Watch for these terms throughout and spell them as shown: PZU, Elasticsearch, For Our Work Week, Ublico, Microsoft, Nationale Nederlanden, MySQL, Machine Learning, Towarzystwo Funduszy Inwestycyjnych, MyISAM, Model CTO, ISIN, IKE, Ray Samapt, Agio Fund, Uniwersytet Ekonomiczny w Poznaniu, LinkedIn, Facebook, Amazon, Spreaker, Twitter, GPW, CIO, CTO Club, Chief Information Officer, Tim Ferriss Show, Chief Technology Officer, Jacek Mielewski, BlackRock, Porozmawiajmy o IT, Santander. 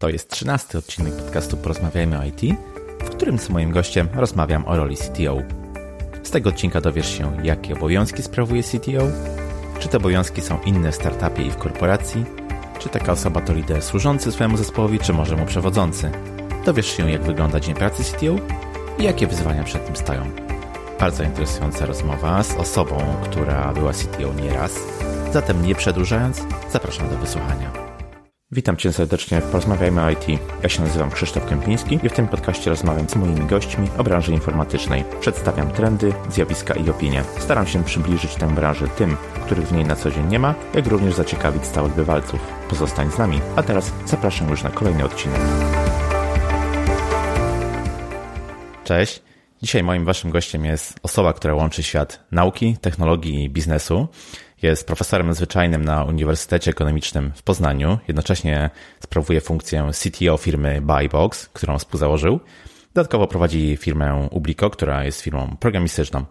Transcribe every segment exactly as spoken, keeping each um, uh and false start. To jest trzynasty odcinek podcastu Porozmawiajmy o I T, w którym z moim gościem rozmawiam o roli C T O. Z tego odcinka dowiesz się, jakie obowiązki sprawuje C T O, czy te obowiązki są inne w startupie i w korporacji, czy taka osoba to lider służący swojemu zespołowi, czy może mu przewodzący. Dowiesz się, jak wygląda dzień pracy C T O i jakie wyzwania przed nim stoją. Bardzo interesująca rozmowa z osobą, która była C T O nieraz. Zatem nie przedłużając, zapraszam do wysłuchania. Witam Cię serdecznie w Porozmawiajmy o I T. Ja się nazywam Krzysztof Kępiński i w tym podcaście rozmawiam z moimi gośćmi o branży informatycznej. Przedstawiam trendy, zjawiska i opinie. Staram się przybliżyć tę branżę tym, których w niej na co dzień nie ma, jak również zaciekawić stałych bywalców. Pozostań z nami, a teraz zapraszam już na kolejny odcinek. Cześć. Dzisiaj moim waszym gościem jest osoba, która łączy świat nauki, technologii i biznesu. Jest profesorem zwyczajnym na Uniwersytecie Ekonomicznym w Poznaniu. Jednocześnie sprawuje funkcję C T O firmy Buybox, którą współzałożył. Dodatkowo prowadzi firmę Ublico, która jest firmą programistyczną.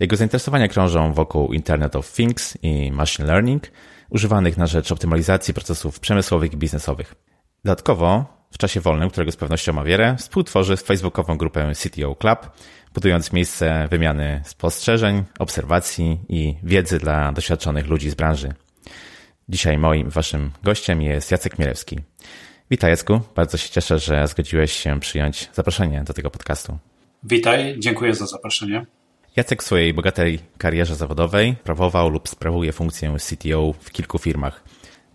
Jego zainteresowania krążą wokół Internet of Things i Machine Learning, używanych na rzecz optymalizacji procesów przemysłowych i biznesowych. Dodatkowo w czasie wolnym, którego z pewnością ma wiele, współtworzy facebookową grupę C T O Club, budując miejsce wymiany spostrzeżeń, obserwacji i wiedzy dla doświadczonych ludzi z branży. Dzisiaj moim waszym gościem jest Jacek Mielewski. Witaj Jacku, bardzo się cieszę, że zgodziłeś się przyjąć zaproszenie do tego podcastu. Witaj, dziękuję za zaproszenie. Jacek w swojej bogatej karierze zawodowej sprawował lub sprawuje funkcję C T O w kilku firmach.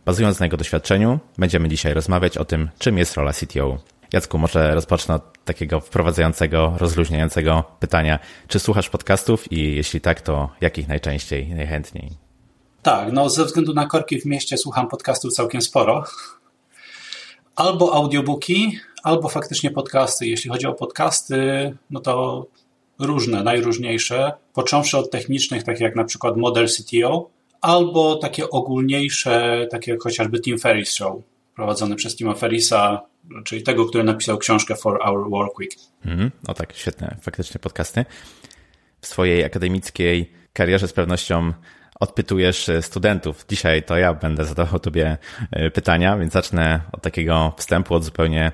Bazując na jego doświadczeniu, będziemy dzisiaj rozmawiać o tym, czym jest rola C T O. Jacku, może rozpocznę od takiego wprowadzającego, rozluźniającego pytania. Czy słuchasz podcastów i jeśli tak, to jakich najczęściej, najchętniej? Tak, no ze względu na korki w mieście słucham podcastów całkiem sporo. Albo audiobooki, albo faktycznie podcasty. Jeśli chodzi o podcasty, no to różne, najróżniejsze. Począwszy od technicznych, takich jak na przykład Model C T O, albo takie ogólniejsze, takie jak chociażby Tim Ferriss Show, prowadzony przez Tima Ferrisa, czyli tego, który napisał książkę For Our Work Week. Mm, no tak, świetne, faktycznie podcasty. W swojej akademickiej karierze z pewnością odpytujesz studentów. Dzisiaj to ja będę zadawał tobie pytania, więc zacznę od takiego wstępu, od zupełnie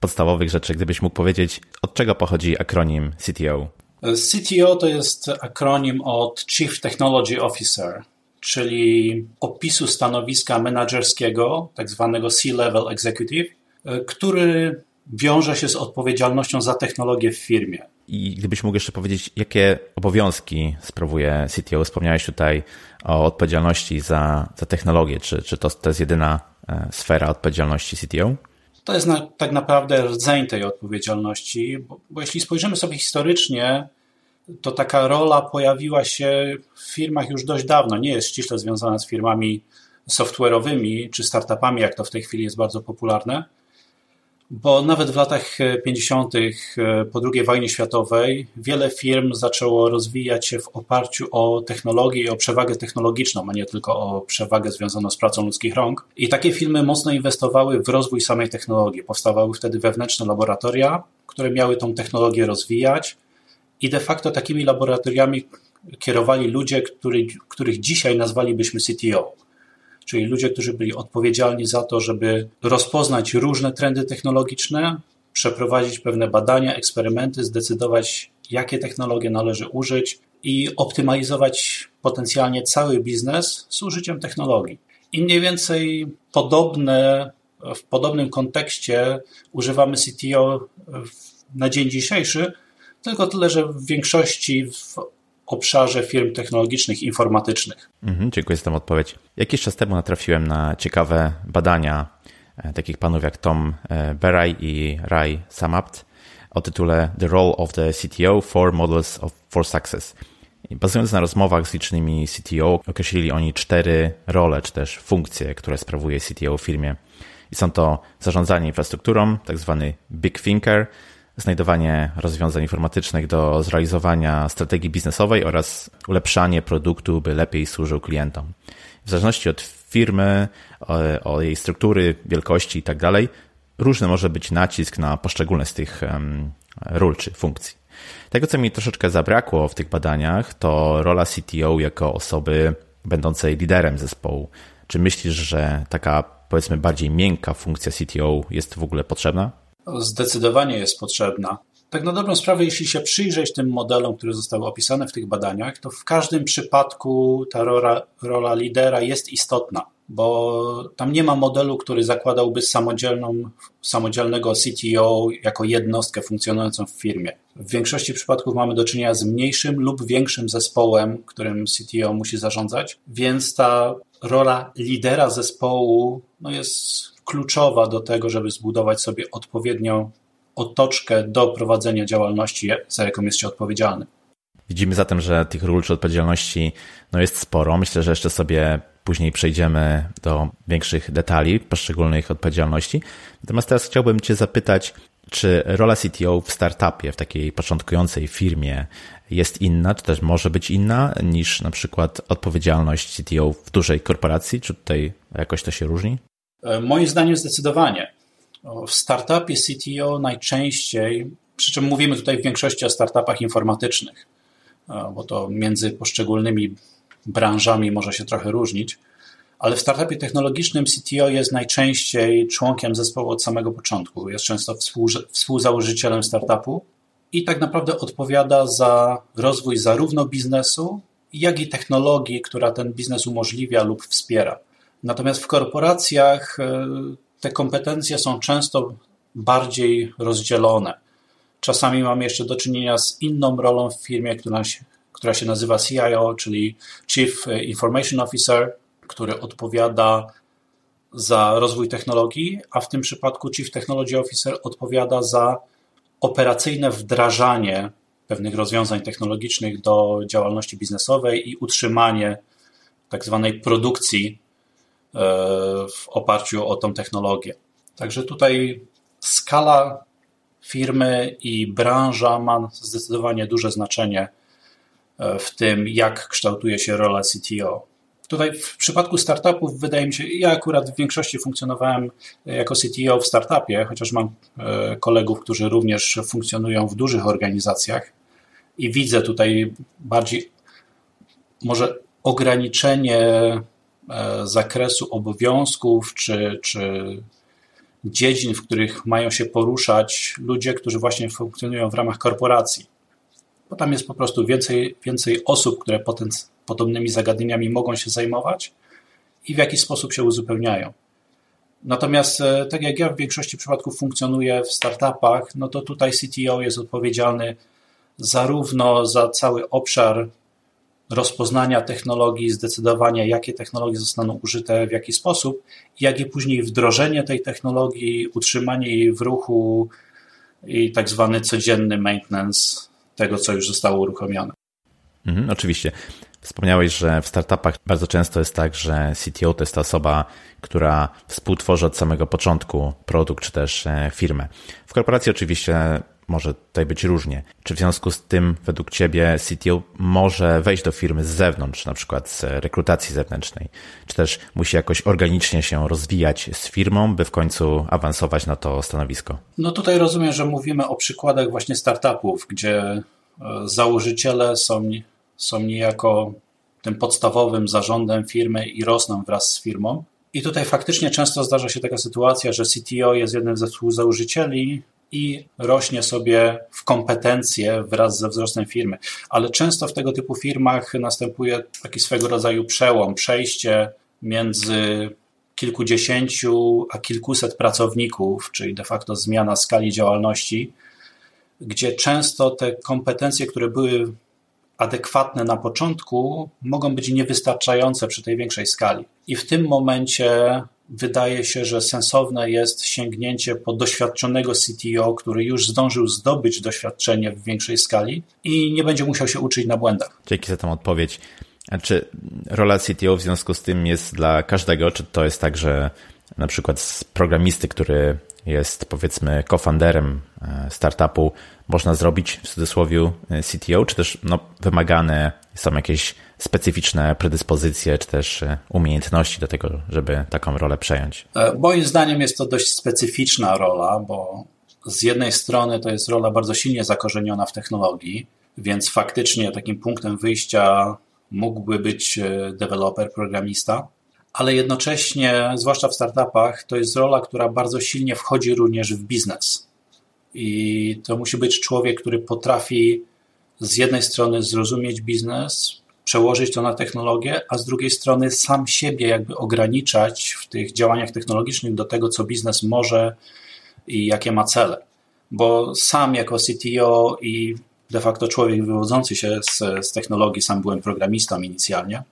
podstawowych rzeczy. Gdybyś mógł powiedzieć, od czego pochodzi akronim C T O? C T O to jest akronim od Chief Technology Officer, czyli opisu stanowiska menedżerskiego, tak zwanego C-level executive, który wiąże się z odpowiedzialnością za technologię w firmie. I gdybyś mógł jeszcze powiedzieć, jakie obowiązki sprawuje C T O? Wspomniałeś tutaj o odpowiedzialności za, za technologię. Czy, czy to, to jest jedyna sfera odpowiedzialności C T O? To jest na, tak naprawdę rdzeń tej odpowiedzialności, bo, bo jeśli spojrzymy sobie historycznie, to taka rola pojawiła się w firmach już dość dawno. Nie jest ściśle związana z firmami software'owymi czy startupami, jak to w tej chwili jest bardzo popularne, bo nawet w latach pięćdziesiątych po drugiej wojnie światowej wiele firm zaczęło rozwijać się w oparciu o technologię i o przewagę technologiczną, a nie tylko o przewagę związaną z pracą ludzkich rąk. I takie firmy mocno inwestowały w rozwój samej technologii. Powstawały wtedy wewnętrzne laboratoria, które miały tą technologię rozwijać, i de facto takimi laboratoriami kierowali ludzie, który, których dzisiaj nazwalibyśmy C T O, czyli ludzie, którzy byli odpowiedzialni za to, żeby rozpoznać różne trendy technologiczne, przeprowadzić pewne badania, eksperymenty, zdecydować, jakie technologie należy użyć i optymalizować potencjalnie cały biznes z użyciem technologii. I mniej więcej podobne, w podobnym kontekście używamy C T O na dzień dzisiejszy, tylko tyle, że w większości w obszarze firm technologicznych, informatycznych. Mhm, dziękuję za tę odpowiedź. Jakiś czas temu natrafiłem na ciekawe badania takich panów jak Tom Beraj i Ray Samapt o tytule The Role of the C T O – Four Models of, for Success. I bazując na rozmowach z licznymi C T O, określili oni cztery role, czy też funkcje, które sprawuje C T O w firmie. I są to zarządzanie infrastrukturą, tak zwany big thinker, znajdowanie rozwiązań informatycznych do zrealizowania strategii biznesowej oraz ulepszanie produktu, by lepiej służył klientom. W zależności od firmy, od jej struktury, wielkości i tak dalej, różny może być nacisk na poszczególne z tych ról czy funkcji. Tego, co mi troszeczkę zabrakło w tych badaniach, to rola C T O jako osoby będącej liderem zespołu. Czy myślisz, że taka powiedzmy bardziej miękka funkcja C T O jest w ogóle potrzebna? Zdecydowanie jest potrzebna. Tak na dobrą sprawę, jeśli się przyjrzeć tym modelom, które zostały opisane w tych badaniach, to w każdym przypadku ta rola, rola lidera jest istotna, bo tam nie ma modelu, który zakładałby samodzielną, samodzielnego C T O jako jednostkę funkcjonującą w firmie. W większości przypadków mamy do czynienia z mniejszym lub większym zespołem, którym C T O musi zarządzać, więc ta rola lidera zespołu no jest kluczowa do tego, żeby zbudować sobie odpowiednią otoczkę do prowadzenia działalności, za jaką jest się odpowiedzialny. Widzimy zatem, że tych ról czy odpowiedzialności no jest sporo. Myślę, że jeszcze sobie później przejdziemy do większych detali poszczególnych odpowiedzialności. Natomiast teraz chciałbym Cię zapytać, czy rola C T O w startupie, w takiej początkującej firmie jest inna, czy też może być inna niż na przykład odpowiedzialność C T O w dużej korporacji? Czy tutaj jakoś to się różni? Moim zdaniem zdecydowanie. W startupie C T O najczęściej, przy czym mówimy tutaj w większości o startupach informatycznych, bo to między poszczególnymi branżami może się trochę różnić, ale w startupie technologicznym C T O jest najczęściej członkiem zespołu od samego początku, jest często współzałożycielem startupu i tak naprawdę odpowiada za rozwój zarówno biznesu, jak i technologii, która ten biznes umożliwia lub wspiera. Natomiast w korporacjach te kompetencje są często bardziej rozdzielone. Czasami mamy jeszcze do czynienia z inną rolą w firmie, która się, która się nazywa C I O, czyli Chief Information Officer, który odpowiada za rozwój technologii, a w tym przypadku Chief Technology Officer odpowiada za operacyjne wdrażanie pewnych rozwiązań technologicznych do działalności biznesowej i utrzymanie tak zwanej produkcji w oparciu o tą technologię. Także tutaj skala firmy i branża ma zdecydowanie duże znaczenie w tym, jak kształtuje się rola C T O. Tutaj w przypadku startupów wydaje mi się, ja akurat w większości funkcjonowałem jako C T O w startupie, chociaż mam kolegów, którzy również funkcjonują w dużych organizacjach i widzę tutaj bardziej może ograniczenie zakresu obowiązków czy, czy dziedzin, w których mają się poruszać ludzie, którzy właśnie funkcjonują w ramach korporacji. Bo tam jest po prostu więcej, więcej osób, które poten- podobnymi zagadnieniami mogą się zajmować i w jakiś sposób się uzupełniają. Natomiast tak jak ja w większości przypadków funkcjonuję w startupach, no to tutaj C T O jest odpowiedzialny zarówno za cały obszar rozpoznania technologii, zdecydowania, jakie technologie zostaną użyte, w jaki sposób, jak i później wdrożenie tej technologii, utrzymanie jej w ruchu i tak zwany codzienny maintenance tego, co już zostało uruchomione. Mhm, oczywiście. Wspomniałeś, że w startupach bardzo często jest tak, że C T O to jest ta osoba, która współtworzy od samego początku produkt czy też firmę. W korporacji oczywiście może tutaj być różnie. Czy w związku z tym według Ciebie C T O może wejść do firmy z zewnątrz, na przykład z rekrutacji zewnętrznej? Czy też musi jakoś organicznie się rozwijać z firmą, by w końcu awansować na to stanowisko? No tutaj rozumiem, że mówimy o przykładach właśnie startupów, gdzie założyciele są, są niejako tym podstawowym zarządem firmy i rosną wraz z firmą. I tutaj faktycznie często zdarza się taka sytuacja, że C T O jest jednym ze współzałożycieli i rośnie sobie w kompetencje wraz ze wzrostem firmy. Ale często w tego typu firmach następuje taki swego rodzaju przełom, przejście między kilkudziesięciu a kilkuset pracowników, czyli de facto zmiana skali działalności, gdzie często te kompetencje, które były adekwatne na początku, mogą być niewystarczające przy tej większej skali. I w tym momencie wydaje się, że sensowne jest sięgnięcie po doświadczonego C T O, który już zdążył zdobyć doświadczenie w większej skali i nie będzie musiał się uczyć na błędach. Dzięki za tę odpowiedź. A czy rola C T O w związku z tym jest dla każdego? Czy to jest tak, że na przykład programisty, który jest powiedzmy co-founderem startupu, można zrobić w cudzysłowie C T O, czy też no, wymagane są jakieś specyficzne predyspozycje, czy też umiejętności do tego, żeby taką rolę przejąć? Moim zdaniem jest to dość specyficzna rola, bo z jednej strony to jest rola bardzo silnie zakorzeniona w technologii, więc faktycznie takim punktem wyjścia mógłby być deweloper, programista, ale jednocześnie, zwłaszcza w startupach, to jest rola, która bardzo silnie wchodzi również w biznes. I to musi być człowiek, który potrafi z jednej strony zrozumieć biznes, przełożyć to na technologię, a z drugiej strony sam siebie jakby ograniczać w tych działaniach technologicznych do tego, co biznes może i jakie ma cele. Bo sam jako C T O i de facto człowiek wywodzący się z, z technologii, sam byłem programistą inicjalnie,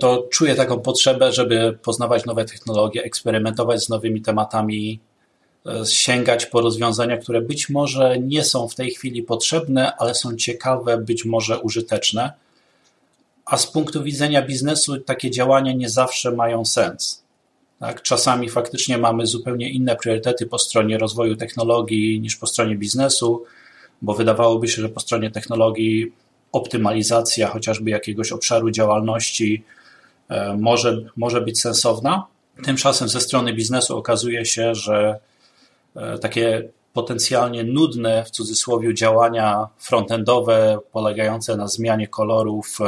to czuję taką potrzebę, żeby poznawać nowe technologie, eksperymentować z nowymi tematami, sięgać po rozwiązania, które być może nie są w tej chwili potrzebne, ale są ciekawe, być może użyteczne. A z punktu widzenia biznesu takie działania nie zawsze mają sens. Tak? Czasami faktycznie mamy zupełnie inne priorytety po stronie rozwoju technologii niż po stronie biznesu, bo wydawałoby się, że po stronie technologii optymalizacja chociażby jakiegoś obszaru działalności może, może być sensowna. Tymczasem ze strony biznesu okazuje się, że takie potencjalnie nudne w cudzysłowie działania frontendowe polegające na zmianie kolorów,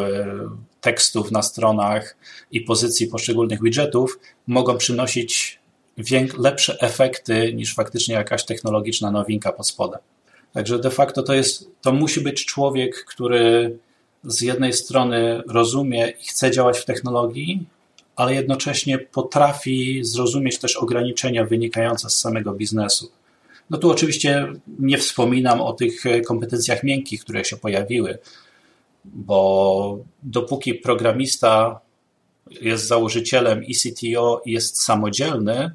tekstów na stronach i pozycji poszczególnych widgetów mogą przynosić lepsze efekty niż faktycznie jakaś technologiczna nowinka pod spodem. Także de facto to jest, to musi być człowiek, który z jednej strony rozumie i chce działać w technologii, ale jednocześnie potrafi zrozumieć też ograniczenia wynikające z samego biznesu. No tu oczywiście nie wspominam o tych kompetencjach miękkich, które się pojawiły, bo dopóki programista jest założycielem i C T O i jest samodzielny,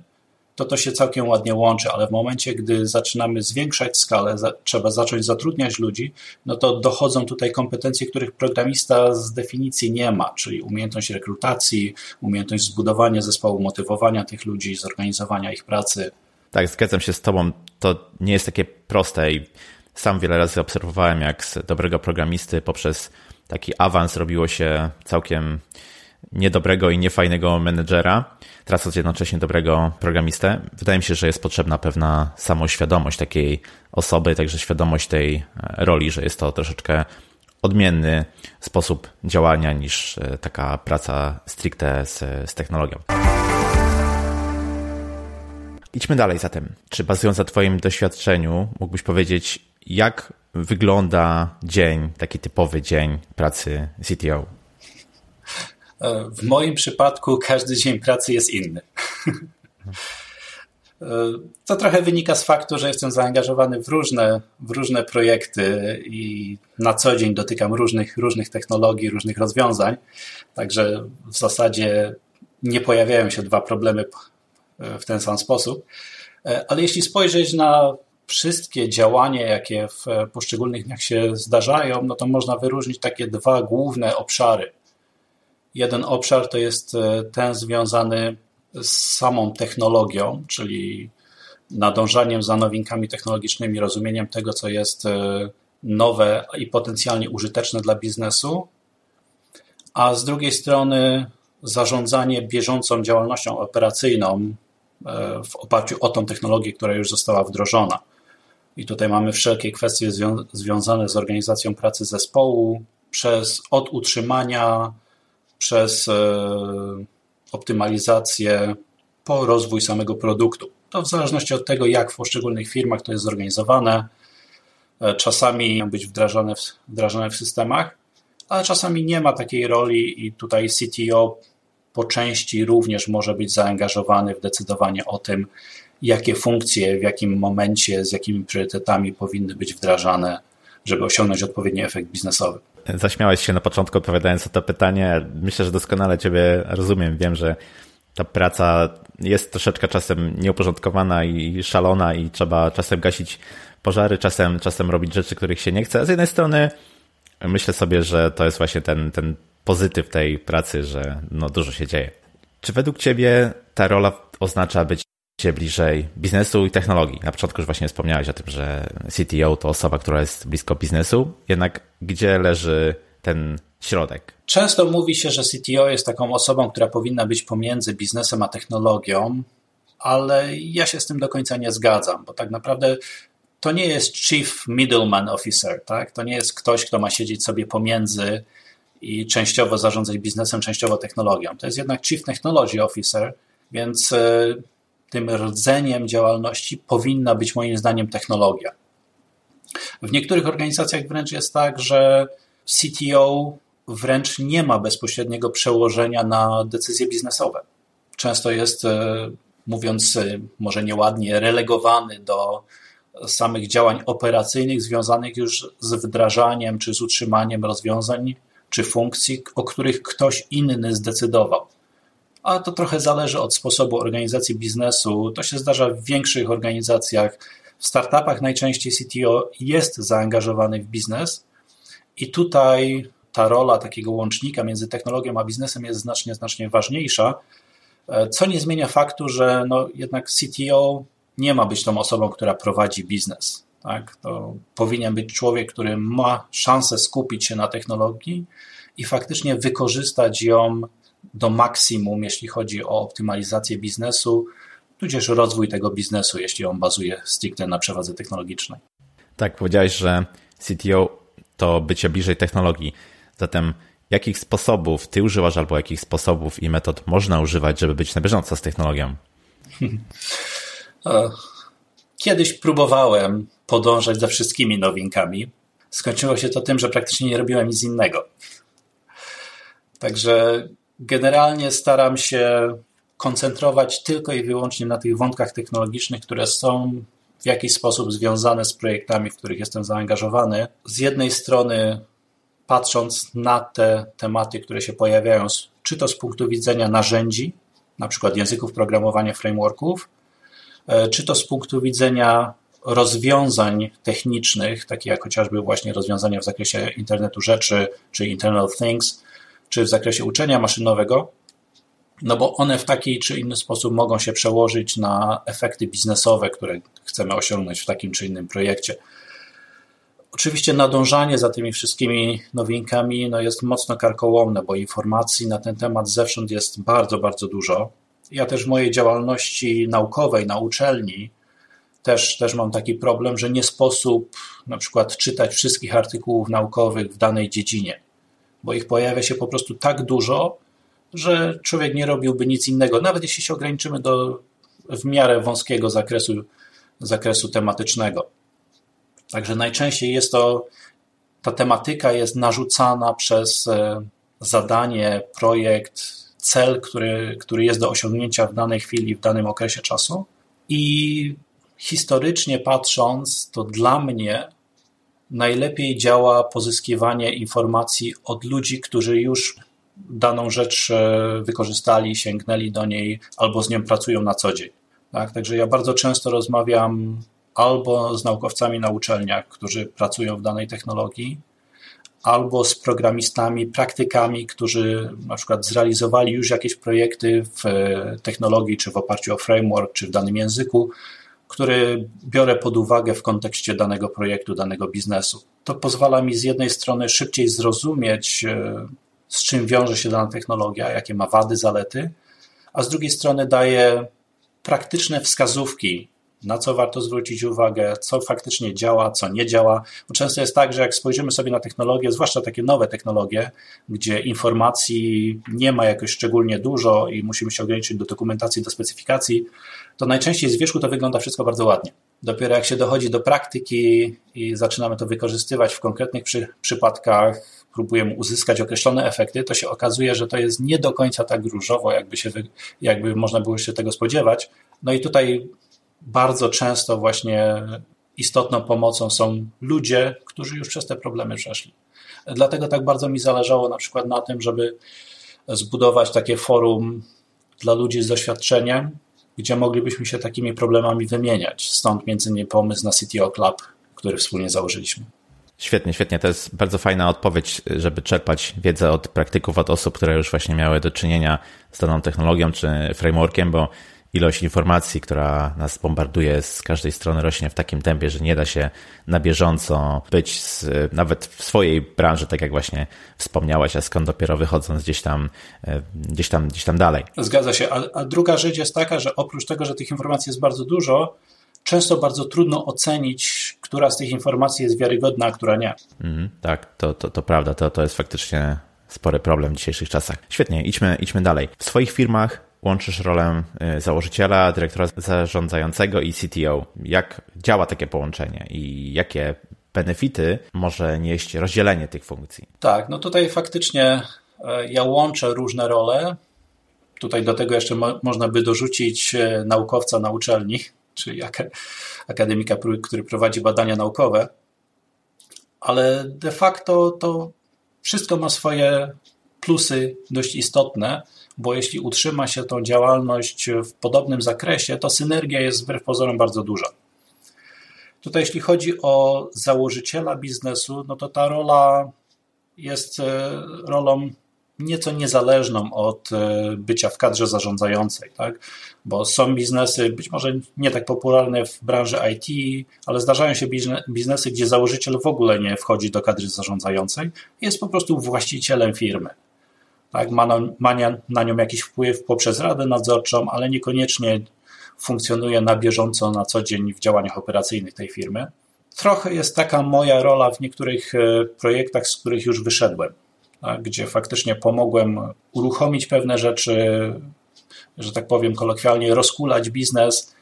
to to się całkiem ładnie łączy, ale w momencie, gdy zaczynamy zwiększać skalę, za, trzeba zacząć zatrudniać ludzi, no to dochodzą tutaj kompetencje, których programista z definicji nie ma, czyli umiejętność rekrutacji, umiejętność zbudowania zespołu, motywowania tych ludzi, zorganizowania ich pracy. Tak, zgadzam się z tobą, to nie jest takie proste i sam wiele razy obserwowałem, jak z dobrego programisty poprzez taki awans robiło się całkiem niedobrego i niefajnego menedżera, tracąc jednocześnie dobrego programistę. Wydaje mi się, że jest potrzebna pewna samoświadomość takiej osoby, także świadomość tej roli, że jest to troszeczkę odmienny sposób działania niż taka praca stricte z, z technologią. Idźmy dalej zatem. Czy bazując na twoim doświadczeniu mógłbyś powiedzieć, jak wygląda dzień, taki typowy dzień pracy C T O? W moim przypadku każdy dzień pracy jest inny. To trochę wynika z faktu, że jestem zaangażowany w różne, w różne projekty i na co dzień dotykam różnych, różnych technologii, różnych rozwiązań. Także w zasadzie nie pojawiają się dwa problemy w ten sam sposób. Ale jeśli spojrzeć na wszystkie działania, jakie w poszczególnych dniach się zdarzają, no to można wyróżnić takie dwa główne obszary. Jeden obszar to jest ten związany z samą technologią, czyli nadążaniem za nowinkami technologicznymi, rozumieniem tego, co jest nowe i potencjalnie użyteczne dla biznesu, a z drugiej strony zarządzanie bieżącą działalnością operacyjną w oparciu o tą technologię, która już została wdrożona. I tutaj mamy wszelkie kwestie zwią- związane z organizacją pracy zespołu, przez od utrzymania, przez optymalizację po rozwój samego produktu. To w zależności od tego, jak w poszczególnych firmach to jest zorganizowane, czasami ma być wdrażane w, wdrażane w systemach, ale czasami nie ma takiej roli i tutaj C T O po części również może być zaangażowany w decydowanie o tym, jakie funkcje, w jakim momencie, z jakimi priorytetami powinny być wdrażane, żeby osiągnąć odpowiedni efekt biznesowy. Zaśmiałeś się na początku odpowiadając na to pytanie. Myślę, że doskonale ciebie rozumiem. Wiem, że ta praca jest troszeczkę czasem nieuporządkowana i szalona i trzeba czasem gasić pożary, czasem, czasem robić rzeczy, których się nie chce. A z jednej strony myślę sobie, że to jest właśnie ten, ten pozytyw tej pracy, że no dużo się dzieje. Czy według ciebie ta rola oznacza być bliżej biznesu i technologii? Na początku już właśnie wspomniałeś o tym, że C T O to osoba, która jest blisko biznesu, jednak gdzie leży ten środek? Często mówi się, że C T O jest taką osobą, która powinna być pomiędzy biznesem a technologią, ale ja się z tym do końca nie zgadzam, bo tak naprawdę to nie jest Chief Middleman Officer, tak? To nie jest ktoś, kto ma siedzieć sobie pomiędzy i częściowo zarządzać biznesem, częściowo technologią. To jest jednak Chief Technology Officer, więc tym rdzeniem działalności powinna być moim zdaniem technologia. W niektórych organizacjach wręcz jest tak, że C T O wręcz nie ma bezpośredniego przełożenia na decyzje biznesowe. Często jest, mówiąc może nieładnie, relegowany do samych działań operacyjnych związanych już z wdrażaniem czy z utrzymaniem rozwiązań czy funkcji, o których ktoś inny zdecydował. A to trochę zależy od sposobu organizacji biznesu. To się zdarza w większych organizacjach. W startupach najczęściej C T O jest zaangażowany w biznes i tutaj ta rola takiego łącznika między technologią a biznesem jest znacznie, znacznie ważniejsza, co nie zmienia faktu, że no jednak C T O nie ma być tą osobą, która prowadzi biznes. Tak? To powinien być człowiek, który ma szansę skupić się na technologii i faktycznie wykorzystać ją do maksimum, jeśli chodzi o optymalizację biznesu, tudzież rozwój tego biznesu, jeśli on bazuje stricte na przewadze technologicznej. Tak, powiedziałeś, że C T O to bycie bliżej technologii. Zatem jakich sposobów ty używasz albo jakich sposobów i metod można używać, żeby być na bieżąco z technologią? Kiedyś próbowałem podążać za wszystkimi nowinkami. Skończyło się to tym, że praktycznie nie robiłem nic innego. Także generalnie staram się koncentrować tylko i wyłącznie na tych wątkach technologicznych, które są w jakiś sposób związane z projektami, w których jestem zaangażowany. Z jednej strony patrząc na te tematy, które się pojawiają, czy to z punktu widzenia narzędzi, na przykład języków programowania, frameworków, czy to z punktu widzenia rozwiązań technicznych, takie jak chociażby właśnie rozwiązania w zakresie internetu rzeczy, czy Internet of Things, czy w zakresie uczenia maszynowego, no bo one w taki czy inny sposób mogą się przełożyć na efekty biznesowe, które chcemy osiągnąć w takim czy innym projekcie. Oczywiście nadążanie za tymi wszystkimi nowinkami no jest mocno karkołomne, bo informacji na ten temat zewsząd jest bardzo, bardzo dużo. Ja też w mojej działalności naukowej na uczelni też, też mam taki problem, że nie sposób na przykład czytać wszystkich artykułów naukowych w danej dziedzinie, bo ich pojawia się po prostu tak dużo, że człowiek nie robiłby nic innego, nawet jeśli się ograniczymy do w miarę wąskiego zakresu, zakresu tematycznego. Także najczęściej jest to, ta tematyka jest narzucana przez zadanie, projekt, cel, który, który jest do osiągnięcia w danej chwili, w danym okresie czasu. I historycznie patrząc, to dla mnie najlepiej działa pozyskiwanie informacji od ludzi, którzy już daną rzecz wykorzystali, sięgnęli do niej albo z nią pracują na co dzień. Tak? Także ja bardzo często rozmawiam albo z naukowcami na uczelniach, którzy pracują w danej technologii, albo z programistami, praktykami, którzy na przykład zrealizowali już jakieś projekty w technologii, czy w oparciu o framework, czy w danym języku, który biorę pod uwagę w kontekście danego projektu, danego biznesu. To pozwala mi z jednej strony szybciej zrozumieć, z czym wiąże się dana technologia, jakie ma wady, zalety, a z drugiej strony daje praktyczne wskazówki, na co warto zwrócić uwagę, co faktycznie działa, co nie działa. Bo często jest tak, że jak spojrzymy sobie na technologie, zwłaszcza takie nowe technologie, gdzie informacji nie ma jakoś szczególnie dużo i musimy się ograniczyć do dokumentacji, do specyfikacji, to najczęściej z wierzchu to wygląda wszystko bardzo ładnie. Dopiero jak się dochodzi do praktyki i zaczynamy to wykorzystywać w konkretnych przy, przypadkach, próbujemy uzyskać określone efekty, to się okazuje, że to jest nie do końca tak różowo, jakby, się, jakby można było się tego spodziewać. No i tutaj bardzo często właśnie istotną pomocą są ludzie, którzy już przez te problemy przeszli. Dlatego tak bardzo mi zależało na przykład na tym, żeby zbudować takie forum dla ludzi z doświadczeniem, gdzie moglibyśmy się takimi problemami wymieniać. Stąd między innymi pomysł na C T O Club, który wspólnie założyliśmy. Świetnie, świetnie. To jest bardzo fajna odpowiedź, żeby czerpać wiedzę od praktyków, od osób, które już właśnie miały do czynienia z daną technologią czy frameworkiem, bo ilość informacji, która nas bombarduje z każdej strony, rośnie w takim tempie, że nie da się na bieżąco być z, nawet w swojej branży, tak jak właśnie wspomniałaś, a skąd dopiero wychodząc gdzieś tam, gdzieś tam, gdzieś tam dalej. Zgadza się, a, a druga rzecz jest taka, że oprócz tego, że tych informacji jest bardzo dużo, często bardzo trudno ocenić, która z tych informacji jest wiarygodna, a która nie. Mhm, tak, to, to, to prawda, to, to jest faktycznie spory problem w dzisiejszych czasach. Świetnie, idźmy, idźmy dalej. W swoich firmach łączysz rolę założyciela, dyrektora zarządzającego i C T O. Jak działa takie połączenie i jakie benefity może nieść rozdzielenie tych funkcji? Tak, no tutaj faktycznie ja łączę różne role. Tutaj do tego jeszcze mo- można by dorzucić naukowca na uczelni, czyli ak- akademika, który prowadzi badania naukowe. Ale de facto to wszystko ma swoje plusy dość istotne, bo jeśli utrzyma się tą działalność w podobnym zakresie, to synergia jest wbrew pozorom bardzo duża. Tutaj jeśli chodzi o założyciela biznesu, no to ta rola jest rolą nieco niezależną od bycia w kadrze zarządzającej, tak? Bo są biznesy, być może nie tak popularne w branży I T, ale zdarzają się biznesy, gdzie założyciel w ogóle nie wchodzi do kadry zarządzającej, jest po prostu właścicielem firmy. Tak? Ma, na, ma na nią jakiś wpływ poprzez radę nadzorczą, ale niekoniecznie funkcjonuje na bieżąco, na co dzień w działaniach operacyjnych tej firmy. Trochę jest taka moja rola w niektórych projektach, z których już wyszedłem, tak? Gdzie faktycznie pomogłem uruchomić pewne rzeczy, że tak powiem kolokwialnie, rozkulać biznes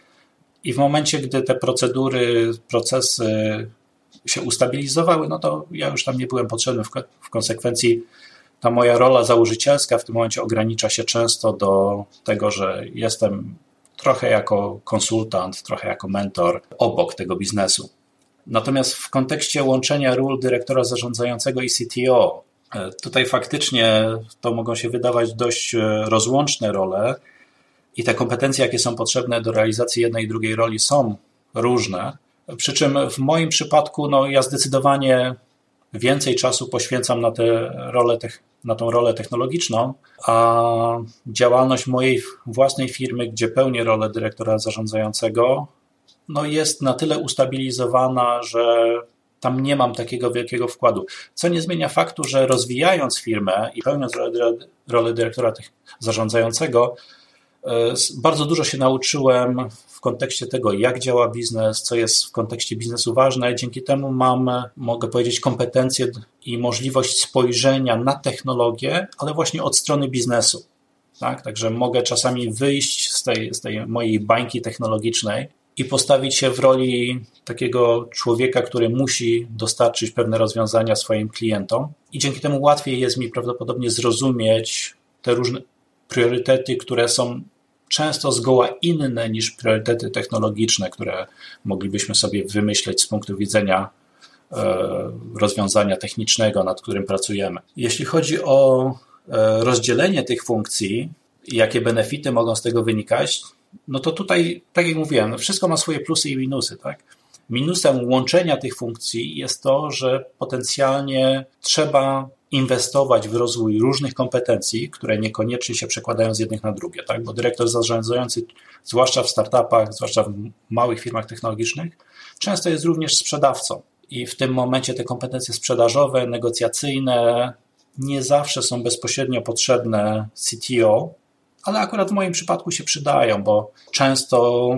i w momencie, gdy te procedury, procesy się ustabilizowały, no to ja już tam nie byłem potrzebny. W konsekwencji ta moja rola założycielska w tym momencie ogranicza się często do tego, że jestem trochę jako konsultant, trochę jako mentor obok tego biznesu. Natomiast w kontekście łączenia ról dyrektora zarządzającego i C T O, tutaj faktycznie to mogą się wydawać dość rozłączne role i te kompetencje, jakie są potrzebne do realizacji jednej i drugiej roli, są różne. Przy czym w moim przypadku no, ja zdecydowanie więcej czasu poświęcam na, te role, na tą rolę technologiczną, a działalność mojej własnej firmy, gdzie pełnię rolę dyrektora zarządzającego, no jest na tyle ustabilizowana, że tam nie mam takiego wielkiego wkładu. Co nie zmienia faktu, że rozwijając firmę i pełniąc rolę, rolę dyrektora zarządzającego, bardzo dużo się nauczyłem w kontekście tego, jak działa biznes, co jest w kontekście biznesu ważne. Dzięki temu mam, mogę powiedzieć, kompetencje i możliwość spojrzenia na technologię, ale właśnie od strony biznesu. Tak? Także mogę czasami wyjść z tej, z tej mojej bańki technologicznej i postawić się w roli takiego człowieka, który musi dostarczyć pewne rozwiązania swoim klientom. I dzięki temu łatwiej jest mi prawdopodobnie zrozumieć te różne priorytety, które są często zgoła inne niż priorytety technologiczne, które moglibyśmy sobie wymyśleć z punktu widzenia rozwiązania technicznego, nad którym pracujemy. Jeśli chodzi o rozdzielenie tych funkcji, jakie benefity mogą z tego wynikać, no to tutaj, tak jak mówiłem, wszystko ma swoje plusy i minusy, tak? Minusem łączenia tych funkcji jest to, że potencjalnie trzeba inwestować w rozwój różnych kompetencji, które niekoniecznie się przekładają z jednych na drugie, tak? Bo dyrektor zarządzający, zwłaszcza w startupach, zwłaszcza w małych firmach technologicznych, często jest również sprzedawcą i w tym momencie te kompetencje sprzedażowe, negocjacyjne nie zawsze są bezpośrednio potrzebne C T O, ale akurat w moim przypadku się przydają, bo często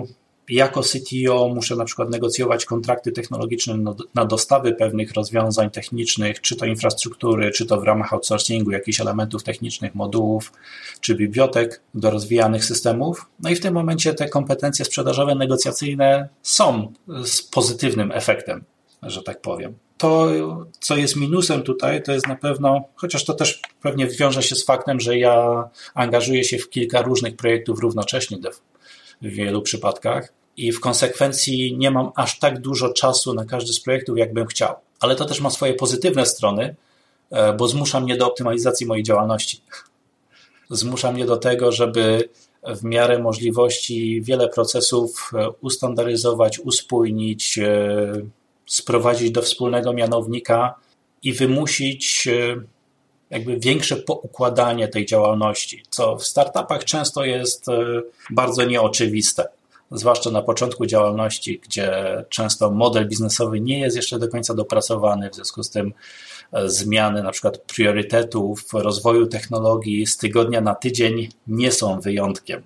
jako C T O muszę na przykład negocjować kontrakty technologiczne na dostawy pewnych rozwiązań technicznych, czy to infrastruktury, czy to w ramach outsourcingu jakichś elementów technicznych, modułów, czy bibliotek do rozwijanych systemów. No i w tym momencie te kompetencje sprzedażowe, negocjacyjne są z pozytywnym efektem, że tak powiem. To, co jest minusem tutaj, to jest na pewno, chociaż to też pewnie wiąże się z faktem, że ja angażuję się w kilka różnych projektów równocześnie w wielu przypadkach i w konsekwencji nie mam aż tak dużo czasu na każdy z projektów, jakbym chciał. Ale to też ma swoje pozytywne strony, bo zmusza mnie do optymalizacji mojej działalności. Zmusza mnie do tego, żeby w miarę możliwości wiele procesów ustandaryzować, uspójnić, sprowadzić do wspólnego mianownika i wymusić jakby większe poukładanie tej działalności, co w startupach często jest bardzo nieoczywiste, zwłaszcza na początku działalności, gdzie często model biznesowy nie jest jeszcze do końca dopracowany, w związku z tym zmiany na przykład priorytetów rozwoju technologii z tygodnia na tydzień nie są wyjątkiem.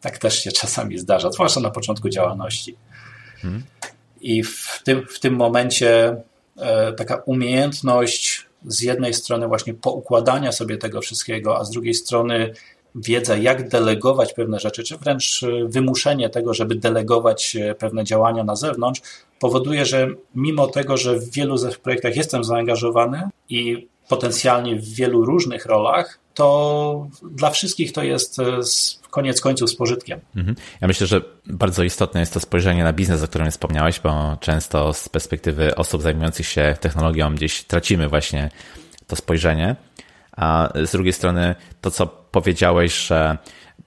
Tak też się czasami zdarza, zwłaszcza na początku działalności. Hmm. I w tym, w tym momencie e, taka umiejętność z jednej strony właśnie poukładania sobie tego wszystkiego, a z drugiej strony wiedza, jak delegować pewne rzeczy, czy wręcz wymuszenie tego, żeby delegować pewne działania na zewnątrz, powoduje, że mimo tego, że w wielu projektach jestem zaangażowany i potencjalnie w wielu różnych rolach, to dla wszystkich to jest koniec końców z pożytkiem. Ja myślę, że bardzo istotne jest to spojrzenie na biznes, o którym wspomniałeś, bo często z perspektywy osób zajmujących się technologią gdzieś tracimy właśnie to spojrzenie, a z drugiej strony to, co powiedziałeś, że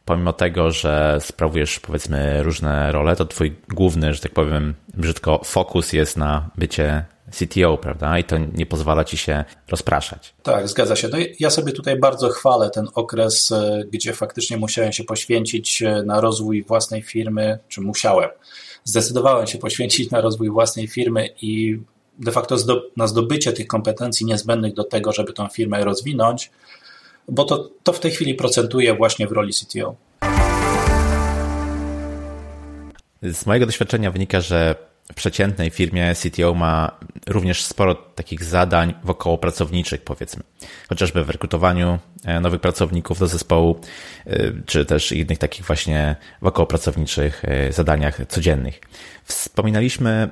pomimo tego, że sprawujesz powiedzmy różne role, to twój główny, że tak powiem brzydko, fokus jest na bycie C T O, prawda? I to nie pozwala ci się rozpraszać. Tak, zgadza się. No ja sobie tutaj bardzo chwalę ten okres, gdzie faktycznie musiałem się poświęcić na rozwój własnej firmy, czy musiałem. Zdecydowałem się poświęcić na rozwój własnej firmy i de facto na zdobycie tych kompetencji niezbędnych do tego, żeby tą firmę rozwinąć, bo to, to w tej chwili procentuje właśnie w roli C T O. Z mojego doświadczenia wynika, że w przeciętnej firmie C T O ma również sporo takich zadań wokoło pracowniczych, powiedzmy. Chociażby w rekrutowaniu nowych pracowników do zespołu, czy też innych takich właśnie wokoło pracowniczych zadaniach codziennych. Wspominaliśmy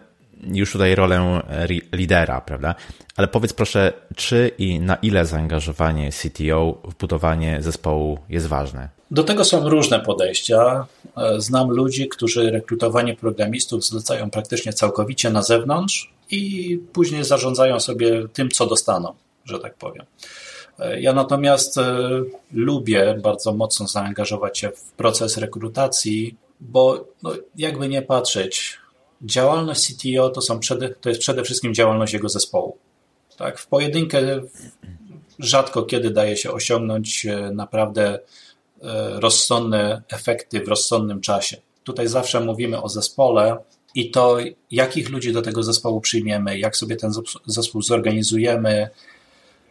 już tutaj rolę lidera, prawda? Ale powiedz proszę, czy i na ile zaangażowanie C T O w budowanie zespołu jest ważne? Do tego są różne podejścia. Znam ludzi, którzy rekrutowanie programistów zlecają praktycznie całkowicie na zewnątrz i później zarządzają sobie tym, co dostaną, że tak powiem. Ja natomiast lubię bardzo mocno zaangażować się w proces rekrutacji, bo no, jakby nie patrzeć, działalność C T O to, są przede, to jest przede wszystkim działalność jego zespołu. Tak, w pojedynkę rzadko kiedy daje się osiągnąć naprawdę rozsądne efekty w rozsądnym czasie. Tutaj zawsze mówimy o zespole i to, jakich ludzi do tego zespołu przyjmiemy, jak sobie ten zespół zorganizujemy,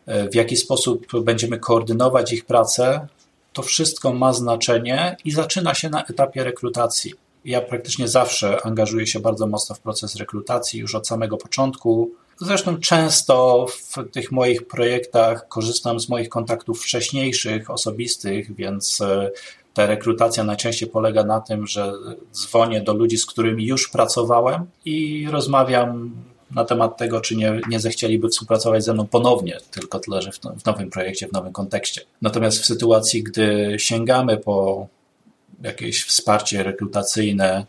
w jaki sposób będziemy koordynować ich pracę, to wszystko ma znaczenie i zaczyna się na etapie rekrutacji. Ja praktycznie zawsze angażuję się bardzo mocno w proces rekrutacji już od samego początku. Zresztą często w tych moich projektach korzystam z moich kontaktów wcześniejszych, osobistych, więc ta rekrutacja najczęściej polega na tym, że dzwonię do ludzi, z którymi już pracowałem i rozmawiam na temat tego, czy nie, nie zechcieliby współpracować ze mną ponownie, tylko tyle, że w, w nowym projekcie, w nowym kontekście. Natomiast w sytuacji, gdy sięgamy po jakieś wsparcie rekrutacyjne,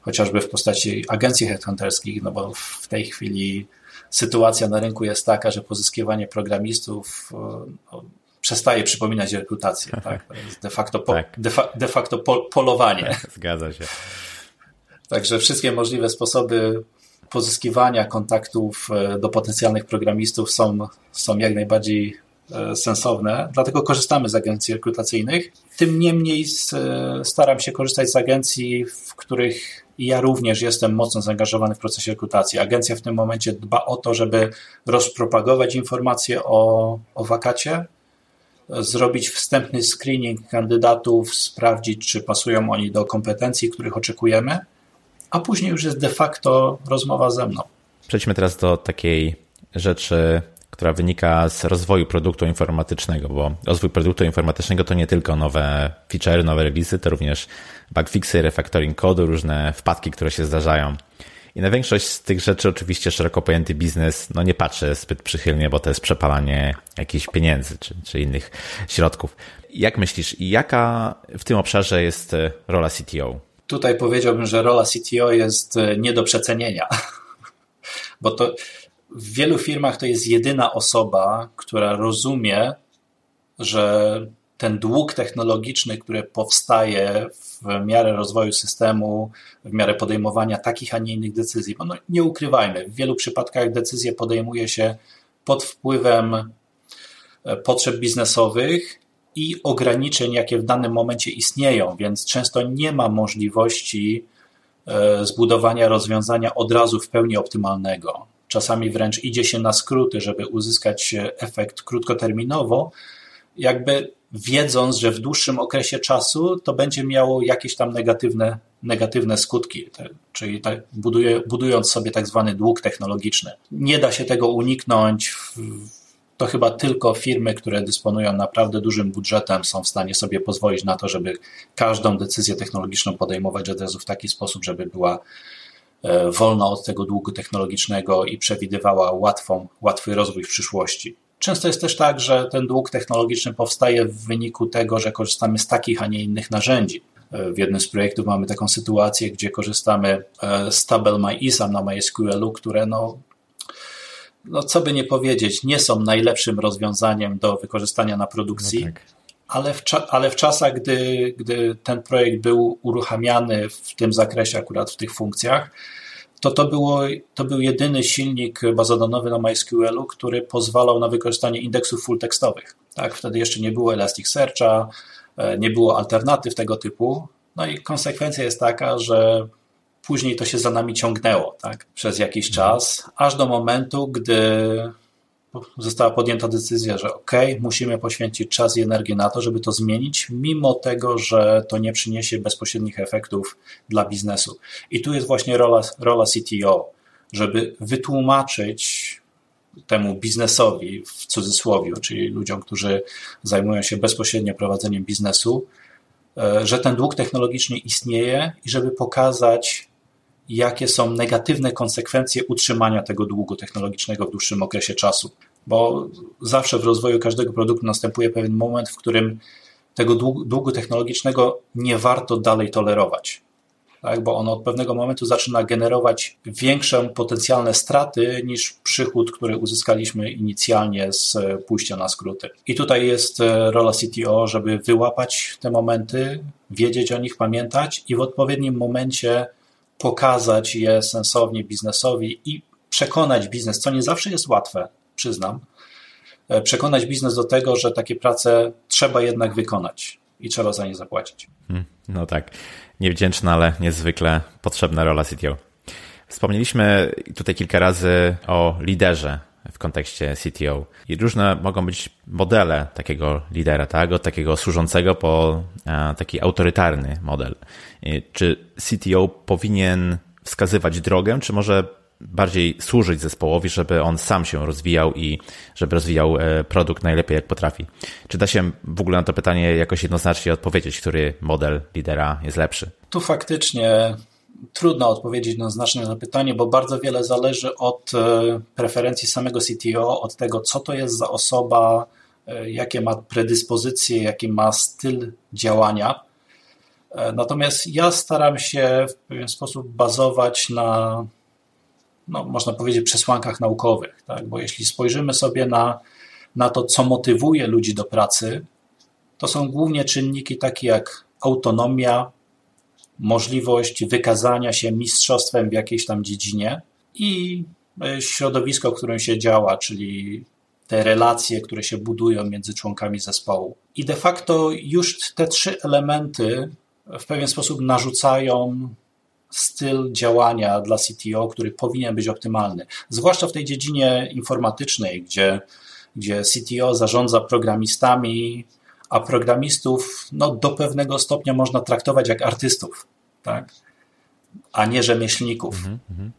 chociażby w postaci agencji headhunterskich, no bo w tej chwili sytuacja na rynku jest taka, że pozyskiwanie programistów no, przestaje przypominać rekrutację. Tak? To jest de facto, po, tak. de fa, de facto pol, polowanie. Tak, zgadza się. Także wszystkie możliwe sposoby pozyskiwania kontaktów do potencjalnych programistów są, są jak najbardziej sensowne, dlatego korzystamy z agencji rekrutacyjnych. Tym niemniej staram się korzystać z agencji, w których ja również jestem mocno zaangażowany w procesie rekrutacji. Agencja w tym momencie dba o to, żeby rozpropagować informacje o, o wakacie, zrobić wstępny screening kandydatów, sprawdzić, czy pasują oni do kompetencji, których oczekujemy, a później już jest de facto rozmowa ze mną. Przejdźmy teraz do takiej rzeczy, która wynika z rozwoju produktu informatycznego, bo rozwój produktu informatycznego to nie tylko nowe feature, nowe releasy, to również bugfixy, refactoring kodu, różne wpadki, które się zdarzają. I na większość z tych rzeczy oczywiście szeroko pojęty biznes no nie patrzy zbyt przychylnie, bo to jest przepalanie jakichś pieniędzy czy, czy innych środków. Jak myślisz, jaka w tym obszarze jest rola C T O? Tutaj powiedziałbym, że rola C T O jest nie do przecenienia, bo to w wielu firmach to jest jedyna osoba, która rozumie, że ten dług technologiczny, który powstaje w miarę rozwoju systemu, w miarę podejmowania takich, a nie innych decyzji, bo no, nie ukrywajmy, w wielu przypadkach decyzje podejmuje się pod wpływem potrzeb biznesowych i ograniczeń, jakie w danym momencie istnieją, więc często nie ma możliwości zbudowania rozwiązania od razu w pełni optymalnego. Czasami wręcz idzie się na skróty, żeby uzyskać efekt krótkoterminowo, jakby wiedząc, że w dłuższym okresie czasu to będzie miało jakieś tam negatywne, negatywne skutki, czyli tak buduje, budując sobie tak zwany dług technologiczny. Nie da się tego uniknąć w, to chyba tylko firmy, które dysponują naprawdę dużym budżetem, są w stanie sobie pozwolić na to, żeby każdą decyzję technologiczną podejmować od razu w taki sposób, żeby była wolna od tego długu technologicznego i przewidywała łatwą, łatwy rozwój w przyszłości. Często jest też tak, że ten dług technologiczny powstaje w wyniku tego, że korzystamy z takich, a nie innych narzędzi. W jednym z projektów mamy taką sytuację, gdzie korzystamy z tabel MyISAM na MySQL-u, które no, no co by nie powiedzieć, nie są najlepszym rozwiązaniem do wykorzystania na produkcji, no tak. ale, w cza- ale w czasach, gdy, gdy ten projekt był uruchamiany w tym zakresie, akurat w tych funkcjach, to to, było, to był jedyny silnik bazodanowy na MySQL-u, który pozwalał na wykorzystanie indeksów fulltekstowych. Tak? Wtedy jeszcze nie było Elasticsearcha, nie było alternatyw tego typu. No i konsekwencja jest taka, że później to się za nami ciągnęło, tak? Przez jakiś czas, aż do momentu, gdy została podjęta decyzja, że ok, musimy poświęcić czas i energię na to, żeby to zmienić, mimo tego, że to nie przyniesie bezpośrednich efektów dla biznesu. I tu jest właśnie rola, rola C T O, żeby wytłumaczyć temu biznesowi, w cudzysłowie, czyli ludziom, którzy zajmują się bezpośrednio prowadzeniem biznesu, że ten dług technologiczny istnieje i żeby pokazać, jakie są negatywne konsekwencje utrzymania tego długu technologicznego w dłuższym okresie czasu. Bo zawsze w rozwoju każdego produktu następuje pewien moment, w którym tego długu technologicznego nie warto dalej tolerować. Tak, bo ono od pewnego momentu zaczyna generować większe potencjalne straty niż przychód, który uzyskaliśmy inicjalnie z pójścia na skróty. I tutaj jest rola C T O, żeby wyłapać te momenty, wiedzieć o nich, pamiętać i w odpowiednim momencie pokazać je sensownie biznesowi i przekonać biznes, co nie zawsze jest łatwe, przyznam, przekonać biznes do tego, że takie prace trzeba jednak wykonać i trzeba za nie zapłacić. No tak, niewdzięczna, ale niezwykle potrzebna rola C T O. Wspomnieliśmy tutaj kilka razy o liderze w kontekście C T O i różne mogą być modele takiego lidera, tak? Od takiego służącego po taki autorytarny model. Czy C T O powinien wskazywać drogę, czy może bardziej służyć zespołowi, żeby on sam się rozwijał i żeby rozwijał produkt najlepiej jak potrafi? Czy da się w ogóle na to pytanie jakoś jednoznacznie odpowiedzieć, który model lidera jest lepszy? Tu faktycznie trudno odpowiedzieć jednoznacznie na to pytanie, bo bardzo wiele zależy od preferencji samego C T O, od tego, co to jest za osoba, jakie ma predyspozycje, jaki ma styl działania. Natomiast ja staram się w pewien sposób bazować na, no, można powiedzieć, przesłankach naukowych, tak? Bo jeśli spojrzymy sobie na, na to, co motywuje ludzi do pracy, to są głównie czynniki takie jak autonomia, możliwość wykazania się mistrzostwem w jakiejś tam dziedzinie i środowisko, w którym się działa, czyli te relacje, które się budują między członkami zespołu. I de facto już te trzy elementy w pewien sposób narzucają styl działania dla C T O, który powinien być optymalny. Zwłaszcza w tej dziedzinie informatycznej, gdzie, gdzie C T O zarządza programistami, a programistów no, do pewnego stopnia można traktować jak artystów, tak? A nie rzemieślników. Mm-hmm.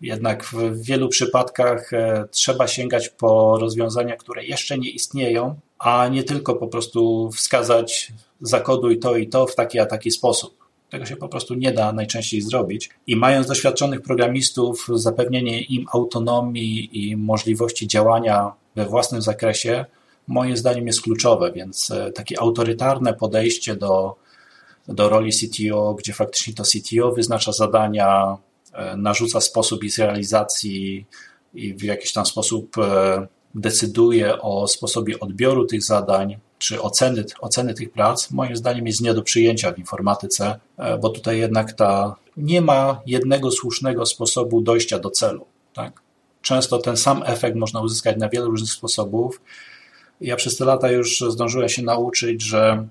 Jednak w wielu przypadkach trzeba sięgać po rozwiązania, które jeszcze nie istnieją, a nie tylko po prostu wskazać zakoduj to i to w taki a taki sposób. Tego się po prostu nie da najczęściej zrobić i mając doświadczonych programistów, zapewnienie im autonomii i możliwości działania we własnym zakresie moim zdaniem jest kluczowe, więc takie autorytarne podejście do, do roli C T O, gdzie faktycznie to C T O wyznacza zadania, narzuca sposób ich realizacji i w jakiś tam sposób decyduje o sposobie odbioru tych zadań, czy oceny, oceny tych prac, moim zdaniem jest nie do przyjęcia w informatyce, bo tutaj jednak ta, nie ma jednego słusznego sposobu dojścia do celu. Tak? Często ten sam efekt można uzyskać na wielu różnych sposobów. Ja przez te lata już zdążyłem się nauczyć, że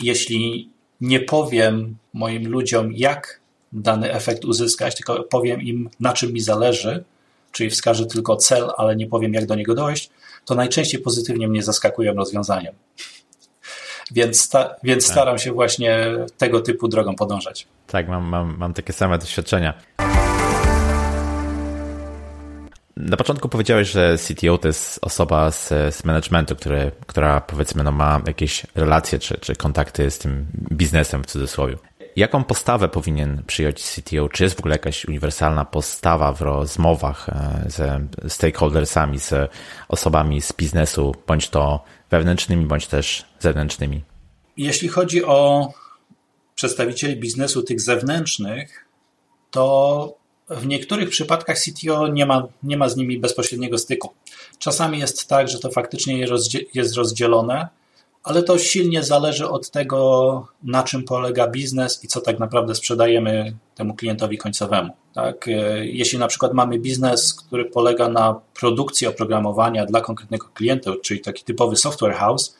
jeśli nie powiem moim ludziom, jak dany efekt uzyskać, tylko powiem im, na czym mi zależy, czyli wskażę tylko cel, ale nie powiem, jak do niego dojść, to najczęściej pozytywnie mnie zaskakują rozwiązaniem. Więc, ta, więc tak. Staram się właśnie tego typu drogą podążać. Tak, mam, mam, mam takie same doświadczenia. Na początku powiedziałeś, że C T O to jest osoba z, z managementu, który, która powiedzmy no ma jakieś relacje czy, czy kontakty z tym biznesem w cudzysłowie. Jaką postawę powinien przyjąć C T O? Czy jest w ogóle jakaś uniwersalna postawa w rozmowach ze stakeholdersami, z osobami z biznesu, bądź to wewnętrznymi, bądź też zewnętrznymi? Jeśli chodzi o przedstawicieli biznesu tych zewnętrznych, to w niektórych przypadkach C T O nie ma, nie ma z nimi bezpośredniego styku. Czasami jest tak, że to faktycznie jest rozdzielone, ale to silnie zależy od tego, na czym polega biznes i co tak naprawdę sprzedajemy temu klientowi końcowemu. Tak? Jeśli na przykład mamy biznes, który polega na produkcji oprogramowania dla konkretnego klienta, czyli taki typowy software house,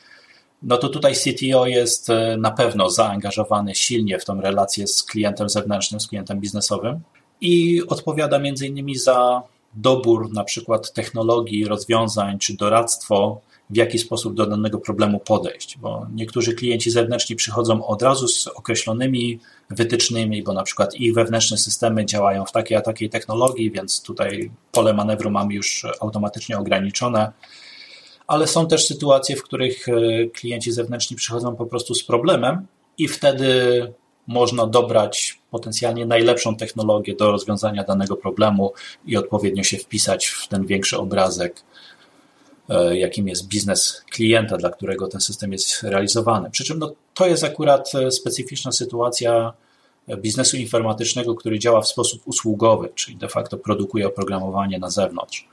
no to tutaj C T O jest na pewno zaangażowany silnie w tą relację z klientem zewnętrznym, z klientem biznesowym i odpowiada między innymi za dobór na przykład technologii, rozwiązań czy doradztwo, w jaki sposób do danego problemu podejść, bo niektórzy klienci zewnętrzni przychodzą od razu z określonymi wytycznymi, bo na przykład ich wewnętrzne systemy działają w takiej a takiej technologii, więc tutaj pole manewru mamy już automatycznie ograniczone, ale są też sytuacje, w których klienci zewnętrzni przychodzą po prostu z problemem i wtedy można dobrać potencjalnie najlepszą technologię do rozwiązania danego problemu i odpowiednio się wpisać w ten większy obrazek, jakim jest biznes klienta, dla którego ten system jest realizowany. Przy czym no, to jest akurat specyficzna sytuacja biznesu informatycznego, który działa w sposób usługowy, czyli de facto produkuje oprogramowanie na zewnątrz.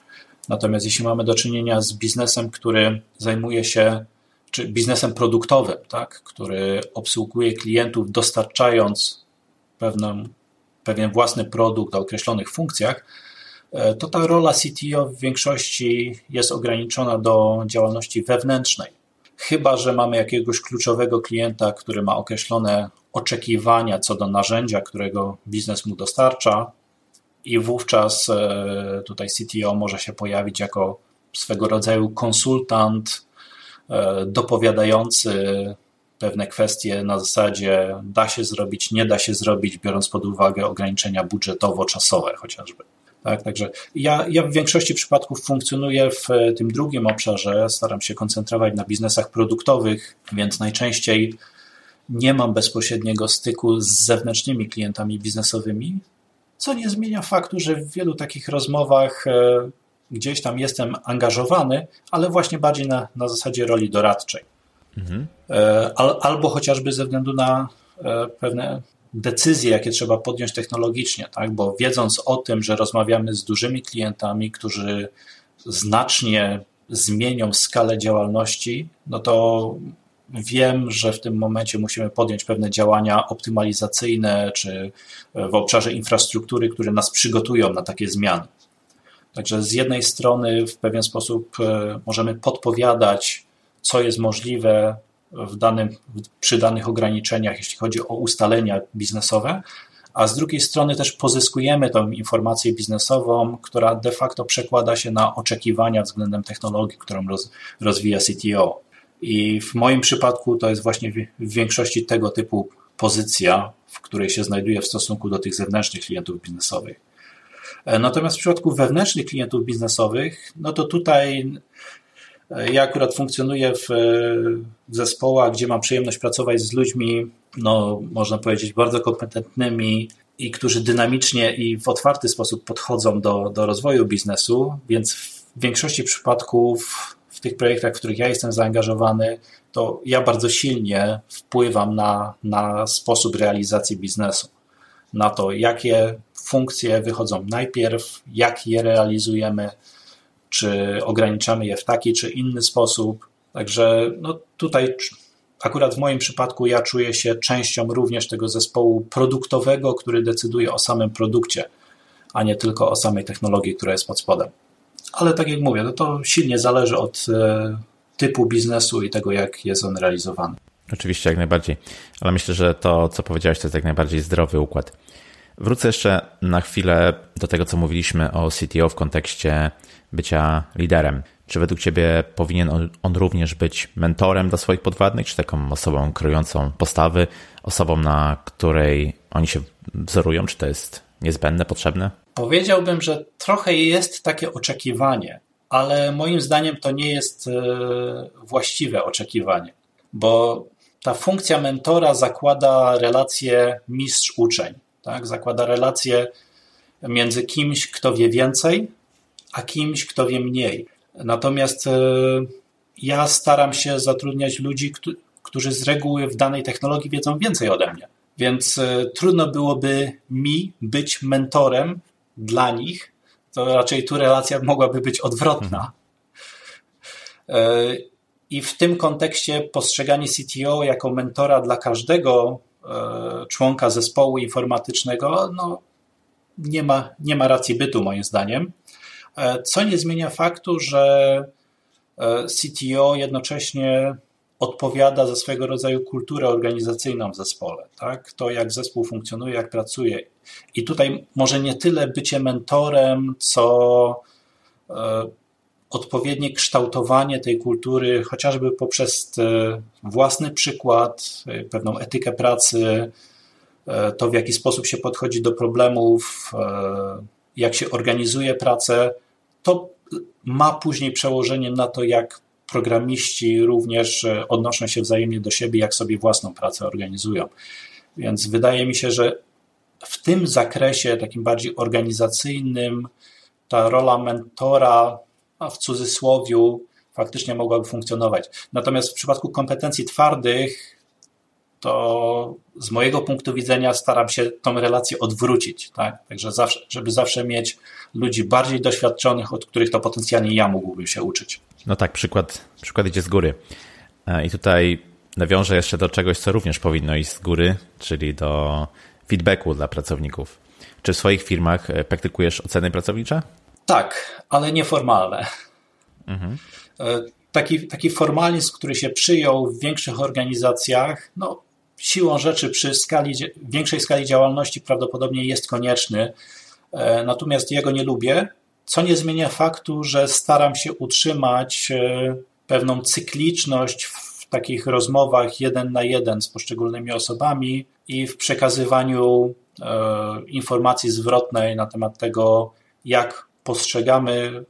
Natomiast jeśli mamy do czynienia z biznesem, który zajmuje się, czy biznesem produktowym, tak, który obsługuje klientów, dostarczając pewną, pewien własny produkt o określonych funkcjach, to ta rola C T O w większości jest ograniczona do działalności wewnętrznej. Chyba że mamy jakiegoś kluczowego klienta, który ma określone oczekiwania co do narzędzia, którego biznes mu dostarcza, i wówczas tutaj C T O może się pojawić jako swego rodzaju konsultant dopowiadający pewne kwestie na zasadzie da się zrobić, nie da się zrobić, biorąc pod uwagę ograniczenia budżetowo-czasowe chociażby. Tak, także ja, ja w większości przypadków funkcjonuję w tym drugim obszarze, staram się koncentrować na biznesach produktowych, więc najczęściej nie mam bezpośredniego styku z zewnętrznymi klientami biznesowymi, co nie zmienia faktu, że w wielu takich rozmowach gdzieś tam jestem angażowany, ale właśnie bardziej na, na zasadzie roli doradczej. Mhm. Al, albo chociażby ze względu na pewne decyzje, jakie trzeba podjąć technologicznie, tak? Bo wiedząc o tym, że rozmawiamy z dużymi klientami, którzy znacznie zmienią skalę działalności, no to wiem, że w tym momencie musimy podjąć pewne działania optymalizacyjne czy w obszarze infrastruktury, które nas przygotują na takie zmiany. Także z jednej strony w pewien sposób możemy podpowiadać, co jest możliwe w danym, przy danych ograniczeniach, jeśli chodzi o ustalenia biznesowe, a z drugiej strony też pozyskujemy tą informację biznesową, która de facto przekłada się na oczekiwania względem technologii, którą roz, rozwija C T O. I w moim przypadku to jest właśnie w, w większości tego typu pozycja, w której się znajduję w stosunku do tych zewnętrznych klientów biznesowych. Natomiast w przypadku wewnętrznych klientów biznesowych, no to tutaj ja akurat funkcjonuję w zespołach, gdzie mam przyjemność pracować z ludźmi, no można powiedzieć, bardzo kompetentnymi i którzy dynamicznie i w otwarty sposób podchodzą do, do rozwoju biznesu, więc w większości przypadków w tych projektach, w których ja jestem zaangażowany, to ja bardzo silnie wpływam na, na sposób realizacji biznesu, na to, jakie funkcje wychodzą najpierw, jak je realizujemy, czy ograniczamy je w taki czy inny sposób. Także no tutaj akurat w moim przypadku ja czuję się częścią również tego zespołu produktowego, który decyduje o samym produkcie, a nie tylko o samej technologii, która jest pod spodem. Ale tak jak mówię, no to silnie zależy od typu biznesu i tego, jak jest on realizowany. Oczywiście, jak najbardziej. Ale myślę, że to, co powiedziałeś, to jest jak najbardziej zdrowy układ. Wrócę jeszcze na chwilę do tego, co mówiliśmy o C T O w kontekście bycia liderem. Czy według Ciebie powinien on, on również być mentorem dla swoich podwładnych, czy taką osobą kreującą postawy, osobą, na której oni się wzorują? Czy to jest niezbędne, potrzebne? Powiedziałbym, że trochę jest takie oczekiwanie, ale moim zdaniem to nie jest właściwe oczekiwanie, bo ta funkcja mentora zakłada relację mistrz-uczeń, tak? Zakłada relację między kimś, kto wie więcej, a kimś, kto wie mniej. Natomiast ja staram się zatrudniać ludzi, którzy z reguły w danej technologii wiedzą więcej ode mnie, więc trudno byłoby mi być mentorem dla nich, to raczej tu relacja mogłaby być odwrotna. I w tym kontekście postrzeganie C T O jako mentora dla każdego członka zespołu informatycznego no, nie ma, nie ma racji bytu moim zdaniem, co nie zmienia faktu, że C T O jednocześnie odpowiada za swego rodzaju kulturę organizacyjną w zespole, tak? To jak zespół funkcjonuje, jak pracuje. I tutaj może nie tyle bycie mentorem, co e, odpowiednie kształtowanie tej kultury, chociażby poprzez e, własny przykład, e, pewną etykę pracy, e, to w jaki sposób się podchodzi do problemów, e, jak się organizuje pracę, to ma później przełożenie na to, jak programiści również odnoszą się wzajemnie do siebie, jak sobie własną pracę organizują. Więc wydaje mi się, że w tym zakresie takim bardziej organizacyjnym ta rola mentora, a w cudzysłowiu, faktycznie mogłaby funkcjonować. Natomiast w przypadku kompetencji twardych to z mojego punktu widzenia staram się tą relację odwrócić, tak? Także zawsze, żeby zawsze mieć ludzi bardziej doświadczonych, od których to potencjalnie ja mógłbym się uczyć. No tak, przykład, przykład idzie z góry. I tutaj nawiążę jeszcze do czegoś, co również powinno iść z góry, czyli do feedbacku dla pracowników. Czy w swoich firmach praktykujesz oceny pracownicze? Tak, ale nieformalne. Mhm. Taki, taki formalizm, który się przyjął w większych organizacjach, no siłą rzeczy przy skali, większej skali działalności prawdopodobnie jest konieczny, natomiast ja go nie lubię, co nie zmienia faktu, że staram się utrzymać pewną cykliczność w takich rozmowach jeden na jeden z poszczególnymi osobami i w przekazywaniu informacji zwrotnej na temat tego, jak postrzegamy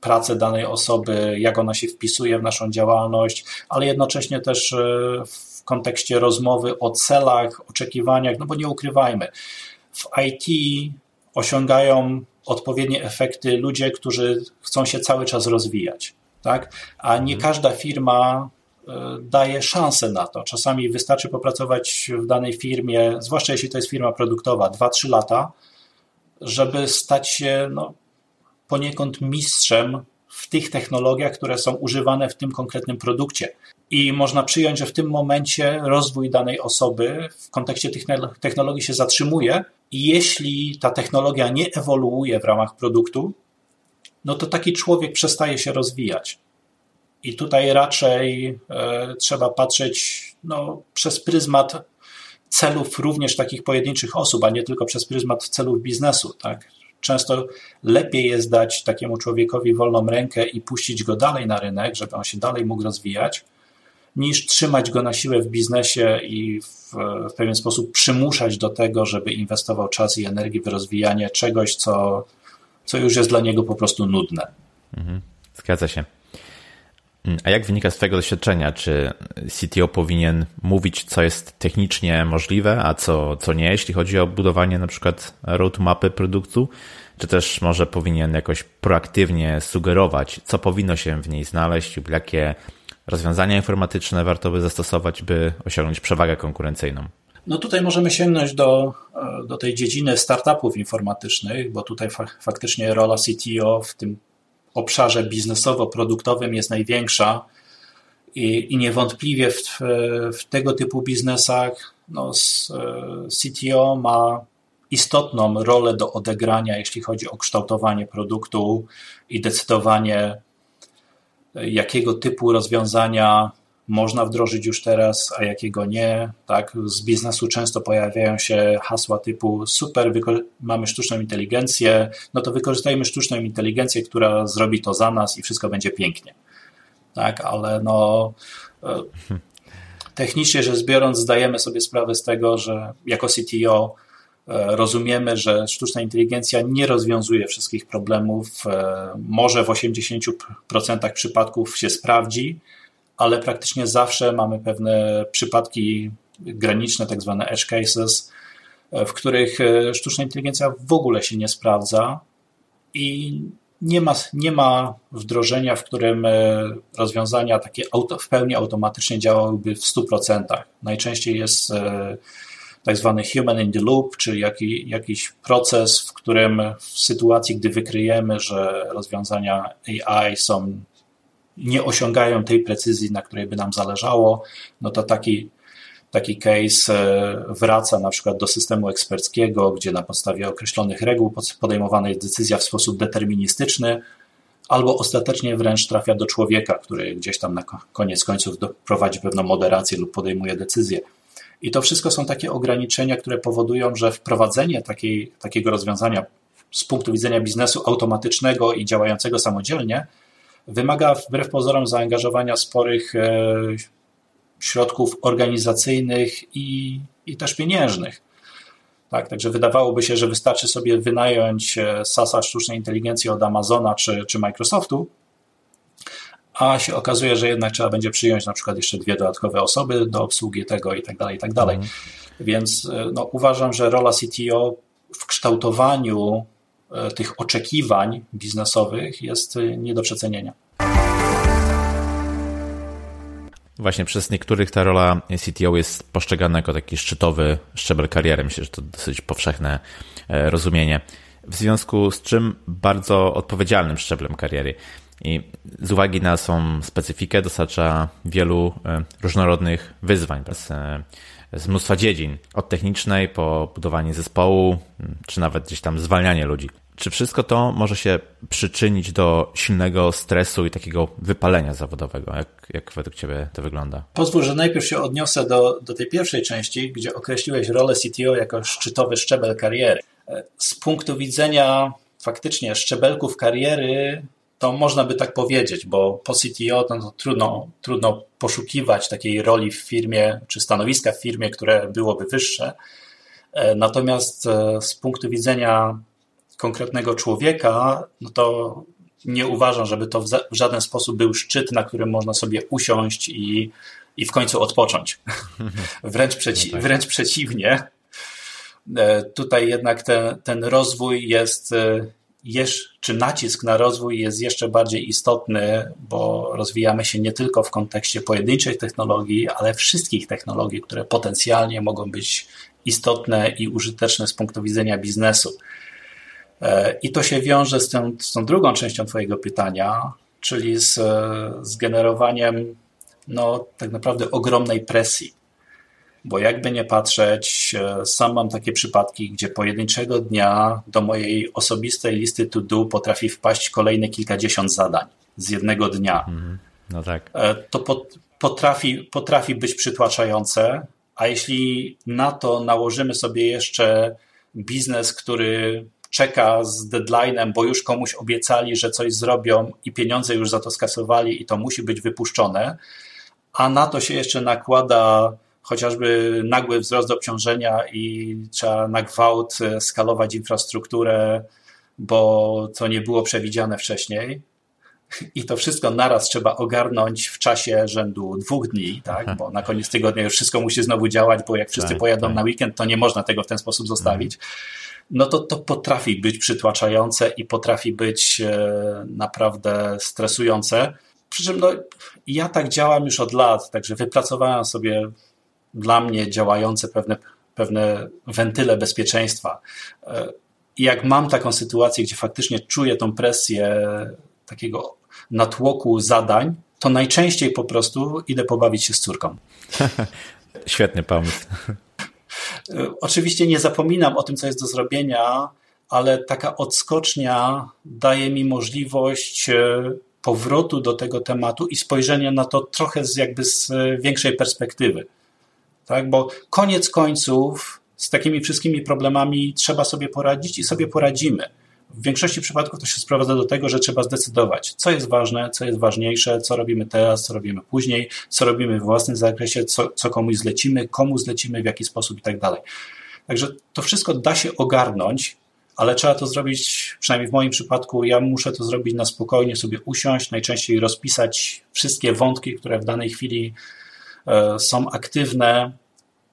pracę danej osoby, jak ona się wpisuje w naszą działalność, ale jednocześnie też w kontekście rozmowy o celach, oczekiwaniach, no bo nie ukrywajmy, w I T osiągają odpowiednie efekty ludzie, którzy chcą się cały czas rozwijać, tak? A nie każda firma daje szansę na to. Czasami wystarczy popracować w danej firmie, zwłaszcza jeśli to jest firma produktowa, dwa trzy lata, żeby stać się no, poniekąd mistrzem w tych technologiach, które są używane w tym konkretnym produkcie. I można przyjąć, że w tym momencie rozwój danej osoby w kontekście tych technologii się zatrzymuje i jeśli ta technologia nie ewoluuje w ramach produktu, no to taki człowiek przestaje się rozwijać. I tutaj raczej e, trzeba patrzeć no, przez pryzmat celów również takich pojedynczych osób, a nie tylko przez pryzmat celów biznesu, tak? Często lepiej jest dać takiemu człowiekowi wolną rękę i puścić go dalej na rynek, żeby on się dalej mógł rozwijać, niż trzymać go na siłę w biznesie i w, w pewien sposób przymuszać do tego, żeby inwestował czas i energię w rozwijanie czegoś, co, co już jest dla niego po prostu nudne. Mhm, zgadza się. A jak wynika z Twojego doświadczenia, czy C T O powinien mówić, co jest technicznie możliwe, a co, co nie, jeśli chodzi o budowanie na przykład roadmapy produktu, czy też może powinien jakoś proaktywnie sugerować, co powinno się w niej znaleźć lub jakie rozwiązania informatyczne warto by zastosować, by osiągnąć przewagę konkurencyjną? No tutaj możemy sięgnąć do, do tej dziedziny startupów informatycznych, bo tutaj fa- faktycznie rola C T O w tym obszarze biznesowo-produktowym jest największa i, i niewątpliwie w, w tego typu biznesach no, C T O ma istotną rolę do odegrania, jeśli chodzi o kształtowanie produktu i decydowanie, jakiego typu rozwiązania można wdrożyć już teraz, a jakiego nie. Tak? Z biznesu często pojawiają się hasła typu super, wyko- mamy sztuczną inteligencję, no to wykorzystajmy sztuczną inteligencję, która zrobi to za nas i wszystko będzie pięknie. Tak, ale no technicznie rzecz biorąc zdajemy sobie sprawę z tego, że jako C T O rozumiemy, że sztuczna inteligencja nie rozwiązuje wszystkich problemów, może w osiemdziesięciu procentach przypadków się sprawdzi, ale praktycznie zawsze mamy pewne przypadki graniczne, tak zwane edge cases, w których sztuczna inteligencja w ogóle się nie sprawdza i nie ma, nie ma wdrożenia, w którym rozwiązania takie auto, w pełni automatycznie działałyby w stu procentach. Najczęściej jest tak zwany human in the loop, czyli jaki, jakiś proces, w którym w sytuacji, gdy wykryjemy, że rozwiązania A I są, nie osiągają tej precyzji, na której by nam zależało, no to taki Taki case wraca na przykład do systemu eksperckiego, gdzie na podstawie określonych reguł podejmowana jest decyzja w sposób deterministyczny, albo ostatecznie wręcz trafia do człowieka, który gdzieś tam na koniec końców prowadzi pewną moderację lub podejmuje decyzję. I to wszystko są takie ograniczenia, które powodują, że wprowadzenie takiej, takiego rozwiązania z punktu widzenia biznesu automatycznego i działającego samodzielnie wymaga wbrew pozorom zaangażowania sporych e, środków organizacyjnych i, i też pieniężnych. Tak, także wydawałoby się, że wystarczy sobie wynająć sasa sztucznej inteligencji od Amazona czy, czy Microsoftu, a się okazuje, że jednak trzeba będzie przyjąć na przykład jeszcze dwie dodatkowe osoby do obsługi tego i tak dalej, i tak dalej. Więc no, uważam, że rola C T O w kształtowaniu tych oczekiwań biznesowych jest nie do przecenienia. Właśnie przez niektórych ta rola C T O jest postrzegana jako taki szczytowy szczebel kariery. Myślę, że to dosyć powszechne rozumienie. W związku z czym bardzo odpowiedzialnym szczeblem kariery. I z uwagi na swą specyfikę dostarcza wielu różnorodnych wyzwań z mnóstwa dziedzin. Od technicznej po budowanie zespołu, czy nawet gdzieś tam zwalnianie ludzi. Czy wszystko to może się przyczynić do silnego stresu i takiego wypalenia zawodowego? Jak, jak według Ciebie to wygląda? Pozwól, że najpierw się odniosę do, do tej pierwszej części, gdzie określiłeś rolę C T O jako szczytowy szczebel kariery. Z punktu widzenia faktycznie szczebelków kariery to można by tak powiedzieć, bo po C T O no, to trudno, trudno poszukiwać takiej roli w firmie czy stanowiska w firmie, które byłoby wyższe. Natomiast z punktu widzenia konkretnego człowieka, no to nie uważam, żeby to w żaden sposób był szczyt, na którym można sobie usiąść i, i w końcu odpocząć. Wręcz, przeci- no tak. wręcz przeciwnie. Tutaj jednak ten, ten rozwój jest, jesz- czy nacisk na rozwój jest jeszcze bardziej istotny, bo rozwijamy się nie tylko w kontekście pojedynczych technologii, ale wszystkich technologii, które potencjalnie mogą być istotne i użyteczne z punktu widzenia biznesu. I to się wiąże z tą, z tą drugą częścią Twojego pytania, czyli z, z generowaniem no, tak naprawdę ogromnej presji. Bo jakby nie patrzeć, sam mam takie przypadki, gdzie pojedynczego dnia do mojej osobistej listy to do potrafi wpaść kolejne kilkadziesiąt zadań z jednego dnia. Mm, no tak. To pot, potrafi, potrafi być przytłaczające, a jeśli na to nałożymy sobie jeszcze biznes, który czeka z deadline'em, bo już komuś obiecali, że coś zrobią i pieniądze już za to skasowali i to musi być wypuszczone, a na to się jeszcze nakłada chociażby nagły wzrost obciążenia i trzeba na gwałt skalować infrastrukturę, bo to nie było przewidziane wcześniej i to wszystko naraz trzeba ogarnąć w czasie rzędu dwóch dni, tak? Bo na koniec tygodnia już wszystko musi znowu działać, bo jak wszyscy pojadą na weekend, to nie można tego w ten sposób zostawić. No to to potrafi być przytłaczające i potrafi być naprawdę stresujące. Przy czym no, ja tak działam już od lat, także wypracowałem sobie dla mnie działające pewne, pewne wentyle bezpieczeństwa. I jak mam taką sytuację, gdzie faktycznie czuję tą presję takiego natłoku zadań, to najczęściej po prostu idę pobawić się z córką. Świetny pomysł. Oczywiście nie zapominam o tym, co jest do zrobienia, ale taka odskocznia daje mi możliwość powrotu do tego tematu i spojrzenia na to trochę z, jakby z większej perspektywy. Tak? Bo koniec końców z takimi wszystkimi problemami trzeba sobie poradzić i sobie poradzimy. W większości przypadków to się sprowadza do tego, że trzeba zdecydować, co jest ważne, co jest ważniejsze, co robimy teraz, co robimy później, co robimy w własnym zakresie, co, co komuś zlecimy, komu zlecimy, w jaki sposób i tak dalej. Także to wszystko da się ogarnąć, ale trzeba to zrobić, przynajmniej w moim przypadku, ja muszę to zrobić na spokojnie, sobie usiąść, najczęściej rozpisać wszystkie wątki, które w danej chwili są aktywne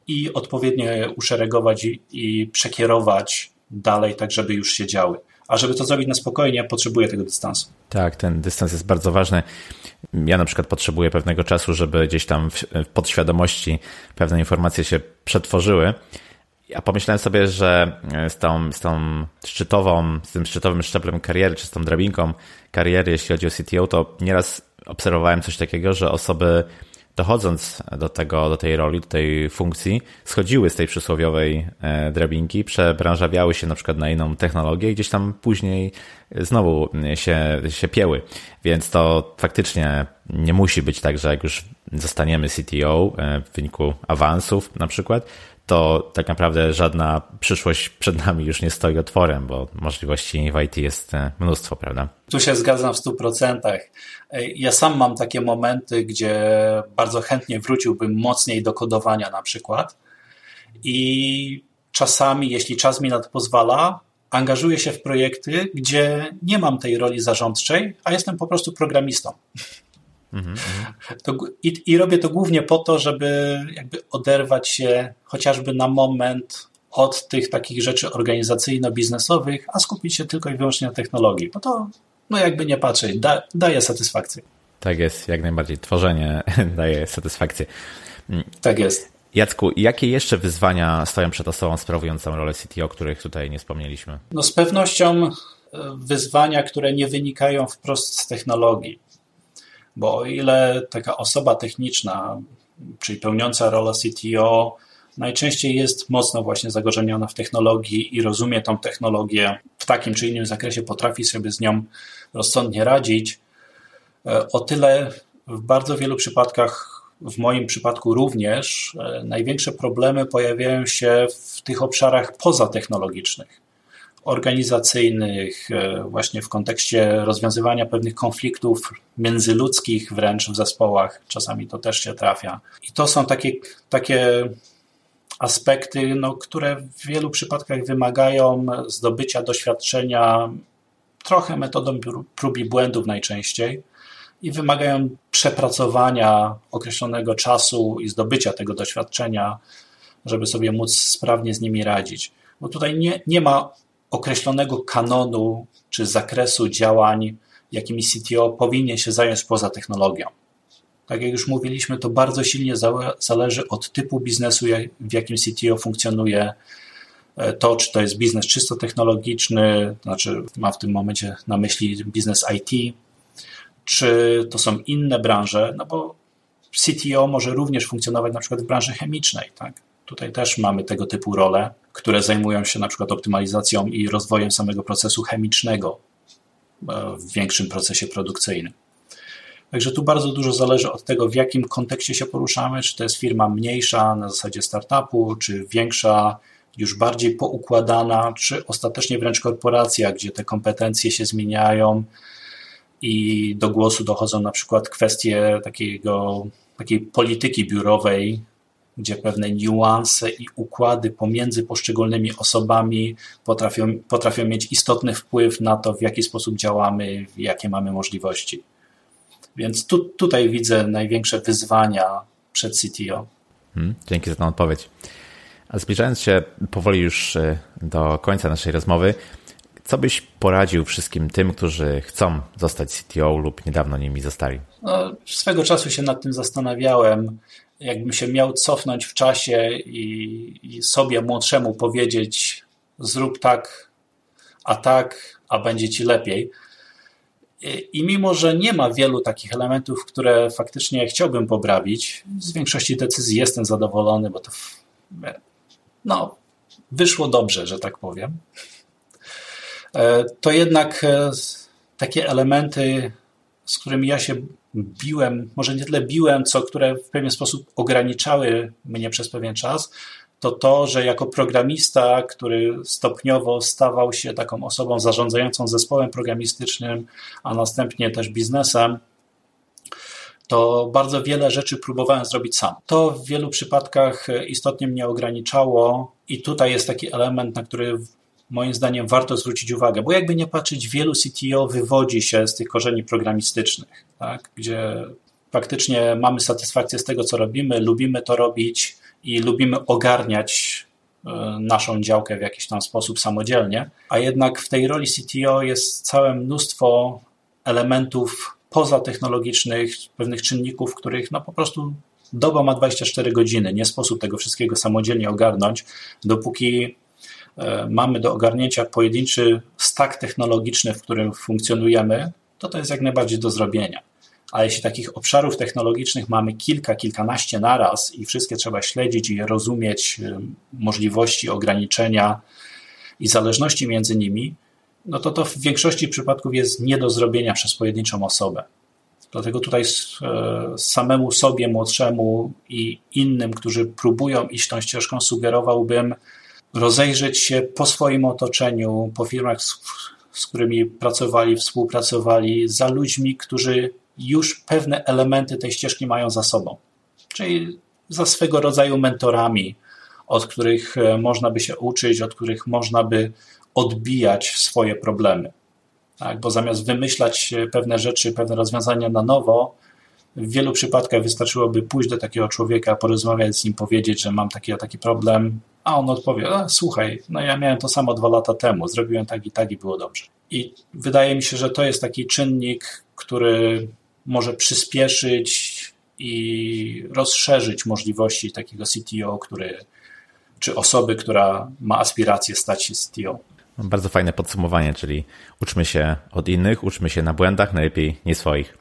i odpowiednio je uszeregować i przekierować dalej, tak żeby już się działy. A żeby to zrobić na spokojnie, potrzebuję tego dystansu. Tak, ten dystans jest bardzo ważny. Ja na przykład potrzebuję pewnego czasu, żeby gdzieś tam w podświadomości pewne informacje się przetworzyły. Ja pomyślałem sobie, że z tą, z tą szczytową, z tym szczytowym szczeblem kariery, czy z tą drabinką kariery, jeśli chodzi o C T O, to nieraz obserwowałem coś takiego, że osoby dochodząc do tego, do tej roli, do tej funkcji, schodziły z tej przysłowiowej drabinki, przebranżawiały się na przykład na inną technologię i gdzieś tam później znowu się, się pieły. Więc to faktycznie nie musi być tak, że jak już zostaniemy C T O w wyniku awansów na przykład, to tak naprawdę żadna przyszłość przed nami już nie stoi otworem, bo możliwości w I T jest mnóstwo, prawda? Tu się zgadzam w stu procentach. Ja sam mam takie momenty, gdzie bardzo chętnie wróciłbym mocniej do kodowania na przykład i czasami, jeśli czas mi na to pozwala, angażuję się w projekty, gdzie nie mam tej roli zarządczej, a jestem po prostu programistą. Mm-hmm. To, i, I robię to głównie po to, żeby jakby oderwać się chociażby na moment od tych takich rzeczy organizacyjno-biznesowych, a skupić się tylko i wyłącznie na technologii, bo to no jakby nie patrzeć, da, daje satysfakcję. Tak jest, jak najbardziej. Tworzenie daje satysfakcję. Tak jest. Jacku, jakie jeszcze wyzwania stoją przed osobą sprawującą rolę C T O, o których tutaj nie wspomnieliśmy? No z pewnością wyzwania, które nie wynikają wprost z technologii. Bo o ile taka osoba techniczna, czyli pełniąca rolę C T O, najczęściej jest mocno właśnie zakorzeniona w technologii i rozumie tą technologię w takim czy innym zakresie, potrafi sobie z nią rozsądnie radzić, o tyle w bardzo wielu przypadkach, w moim przypadku również, największe problemy pojawiają się w tych obszarach pozatechnologicznych, organizacyjnych, właśnie w kontekście rozwiązywania pewnych konfliktów międzyludzkich wręcz w zespołach. Czasami to też się trafia. I to są takie, takie aspekty, no, które w wielu przypadkach wymagają zdobycia doświadczenia trochę metodą prób i błędów najczęściej i wymagają przepracowania określonego czasu i zdobycia tego doświadczenia, żeby sobie móc sprawnie z nimi radzić. Bo tutaj nie, nie ma określonego kanonu czy zakresu działań, jakimi C T O powinien się zająć poza technologią. Tak jak już mówiliśmy, to bardzo silnie zależy od typu biznesu, w jakim C T O funkcjonuje. To, czy to jest biznes czysto technologiczny, znaczy ma w tym momencie na myśli biznes I T, czy to są inne branże, no bo C T O może również funkcjonować na przykład w branży chemicznej, tak? Tutaj też mamy tego typu role, które zajmują się na przykład optymalizacją i rozwojem samego procesu chemicznego w większym procesie produkcyjnym. Także tu bardzo dużo zależy od tego, w jakim kontekście się poruszamy, czy to jest firma mniejsza na zasadzie startupu, czy większa, już bardziej poukładana, czy ostatecznie wręcz korporacja, gdzie te kompetencje się zmieniają i do głosu dochodzą na przykład kwestie takiego, takiej polityki biurowej, gdzie pewne niuanse i układy pomiędzy poszczególnymi osobami potrafią, potrafią mieć istotny wpływ na to, w jaki sposób działamy, jakie mamy możliwości. Więc tu, tutaj widzę największe wyzwania przed C T O. Hmm, dzięki za tę odpowiedź. A zbliżając się powoli już do końca naszej rozmowy, co byś poradził wszystkim tym, którzy chcą zostać C T O lub niedawno nimi zostali? No, swego czasu się nad tym zastanawiałem. Jakbym się miał cofnąć w czasie i, i sobie młodszemu powiedzieć zrób tak, a tak, a będzie ci lepiej. I, I mimo, że nie ma wielu takich elementów, które faktycznie chciałbym poprawić, z większości decyzji jestem zadowolony, bo to no, wyszło dobrze, że tak powiem. To jednak takie elementy, z którymi ja się biłem, może nie tyle biłem, co które w pewien sposób ograniczały mnie przez pewien czas, to to, że jako programista, który stopniowo stawał się taką osobą zarządzającą zespołem programistycznym, a następnie też biznesem, to bardzo wiele rzeczy próbowałem zrobić sam. To w wielu przypadkach istotnie mnie ograniczało I tutaj jest taki element, na który moim zdaniem warto zwrócić uwagę, bo jakby nie patrzeć, wielu C T O wywodzi się z tych korzeni programistycznych, tak? Gdzie faktycznie mamy satysfakcję z tego, co robimy, lubimy to robić i lubimy ogarniać naszą działkę w jakiś tam sposób samodzielnie, a jednak w tej roli C T O jest całe mnóstwo elementów pozatechnologicznych, pewnych czynników, których no po prostu doba ma dwadzieścia cztery godziny, nie sposób tego wszystkiego samodzielnie ogarnąć, dopóki mamy do ogarnięcia pojedynczy stack technologiczny, w którym funkcjonujemy, to to jest jak najbardziej do zrobienia. A jeśli takich obszarów technologicznych mamy kilka, kilkanaście naraz i wszystkie trzeba śledzić i rozumieć możliwości, ograniczenia i zależności między nimi, no to to w większości przypadków jest nie do zrobienia przez pojedynczą osobę. Dlatego tutaj samemu sobie, młodszemu i innym, którzy próbują iść tą ścieżką, sugerowałbym rozejrzeć się po swoim otoczeniu, po firmach, z, z którymi pracowali, współpracowali, za ludźmi, którzy już pewne elementy tej ścieżki mają za sobą. Czyli za swego rodzaju mentorami, od których można by się uczyć, od których można by odbijać swoje problemy. Tak? Bo zamiast wymyślać pewne rzeczy, pewne rozwiązania na nowo, w wielu przypadkach wystarczyłoby pójść do takiego człowieka, porozmawiać z nim, powiedzieć, że mam taki, taki problem, a on odpowie, a, słuchaj, no ja miałem to samo dwa lata temu, zrobiłem tak i tak i było dobrze. I wydaje mi się, że to jest taki czynnik, który może przyspieszyć i rozszerzyć możliwości takiego C T O, który, czy osoby, która ma aspiracje stać się C T O. Bardzo fajne podsumowanie, czyli uczmy się od innych, uczmy się na błędach, najlepiej nie swoich.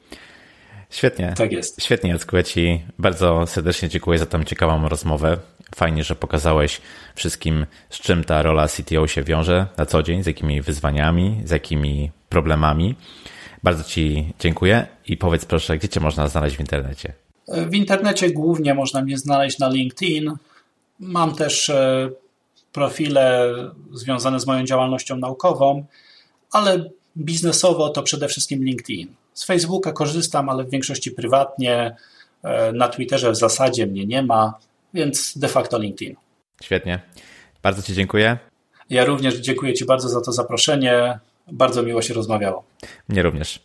Świetnie. Tak jest. Świetnie, Jacku, Ci bardzo serdecznie dziękuję za tą ciekawą rozmowę. Fajnie, że pokazałeś wszystkim, z czym ta rola C T O się wiąże na co dzień, z jakimi wyzwaniami, z jakimi problemami. Bardzo Ci dziękuję i powiedz proszę, gdzie Cię można znaleźć w internecie? W internecie głównie można mnie znaleźć na LinkedIn. Mam też profile związane z moją działalnością naukową, ale biznesowo to przede wszystkim LinkedIn. Z Facebooka korzystam, ale w większości prywatnie. Na Twitterze w zasadzie mnie nie ma, więc de facto LinkedIn. Świetnie. Bardzo Ci dziękuję. Ja również dziękuję Ci bardzo za to zaproszenie. Bardzo miło się rozmawiało. Mnie również.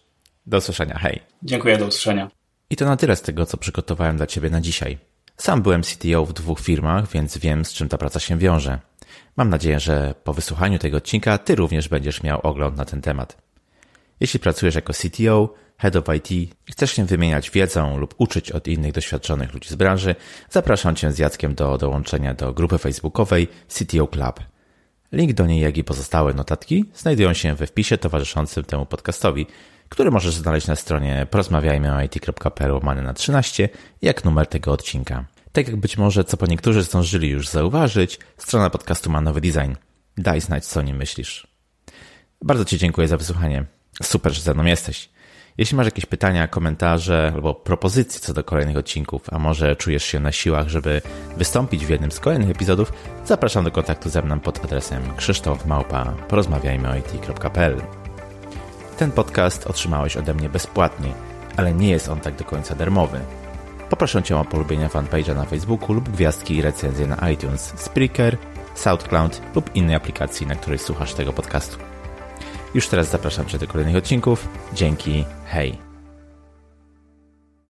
Do usłyszenia. Hej. Dziękuję, do usłyszenia. I to na tyle z tego, co przygotowałem dla Ciebie na dzisiaj. Sam byłem C T O w dwóch firmach, więc wiem, z czym ta praca się wiąże. Mam nadzieję, że po wysłuchaniu tego odcinka Ty również będziesz miał ogląd na ten temat. Jeśli pracujesz jako C T O, Head of I T i chcesz się wymieniać wiedzą lub uczyć od innych doświadczonych ludzi z branży, zapraszam Cię z Jackiem do dołączenia do grupy facebookowej C T O Club. Link do niej, jak i pozostałe notatki znajdują się we wpisie towarzyszącym temu podcastowi, który możesz znaleźć na stronie porozmawiajmy o it kropka p l łamane na trzynaście, jak numer tego odcinka. Tak jak być może, co po niektórzy zdążyli już zauważyć, strona podcastu ma nowy design. Daj znać, co o nim myślisz. Bardzo Ci dziękuję za wysłuchanie. Super, że ze mną jesteś. Jeśli masz jakieś pytania, komentarze albo propozycje co do kolejnych odcinków, a może czujesz się na siłach, żeby wystąpić w jednym z kolejnych epizodów, zapraszam do kontaktu ze mną pod adresem krzysztof małpa porozmawiajmy o it kropka p l. Ten podcast otrzymałeś ode mnie bezpłatnie, ale nie jest on tak do końca darmowy. Poproszę Cię o polubienie fanpage'a na Facebooku lub gwiazdki i recenzje na iTunes, Spreaker, SoundCloud lub innej aplikacji, na której słuchasz tego podcastu. Już teraz zapraszam Cię do kolejnych odcinków. Dzięki, hej!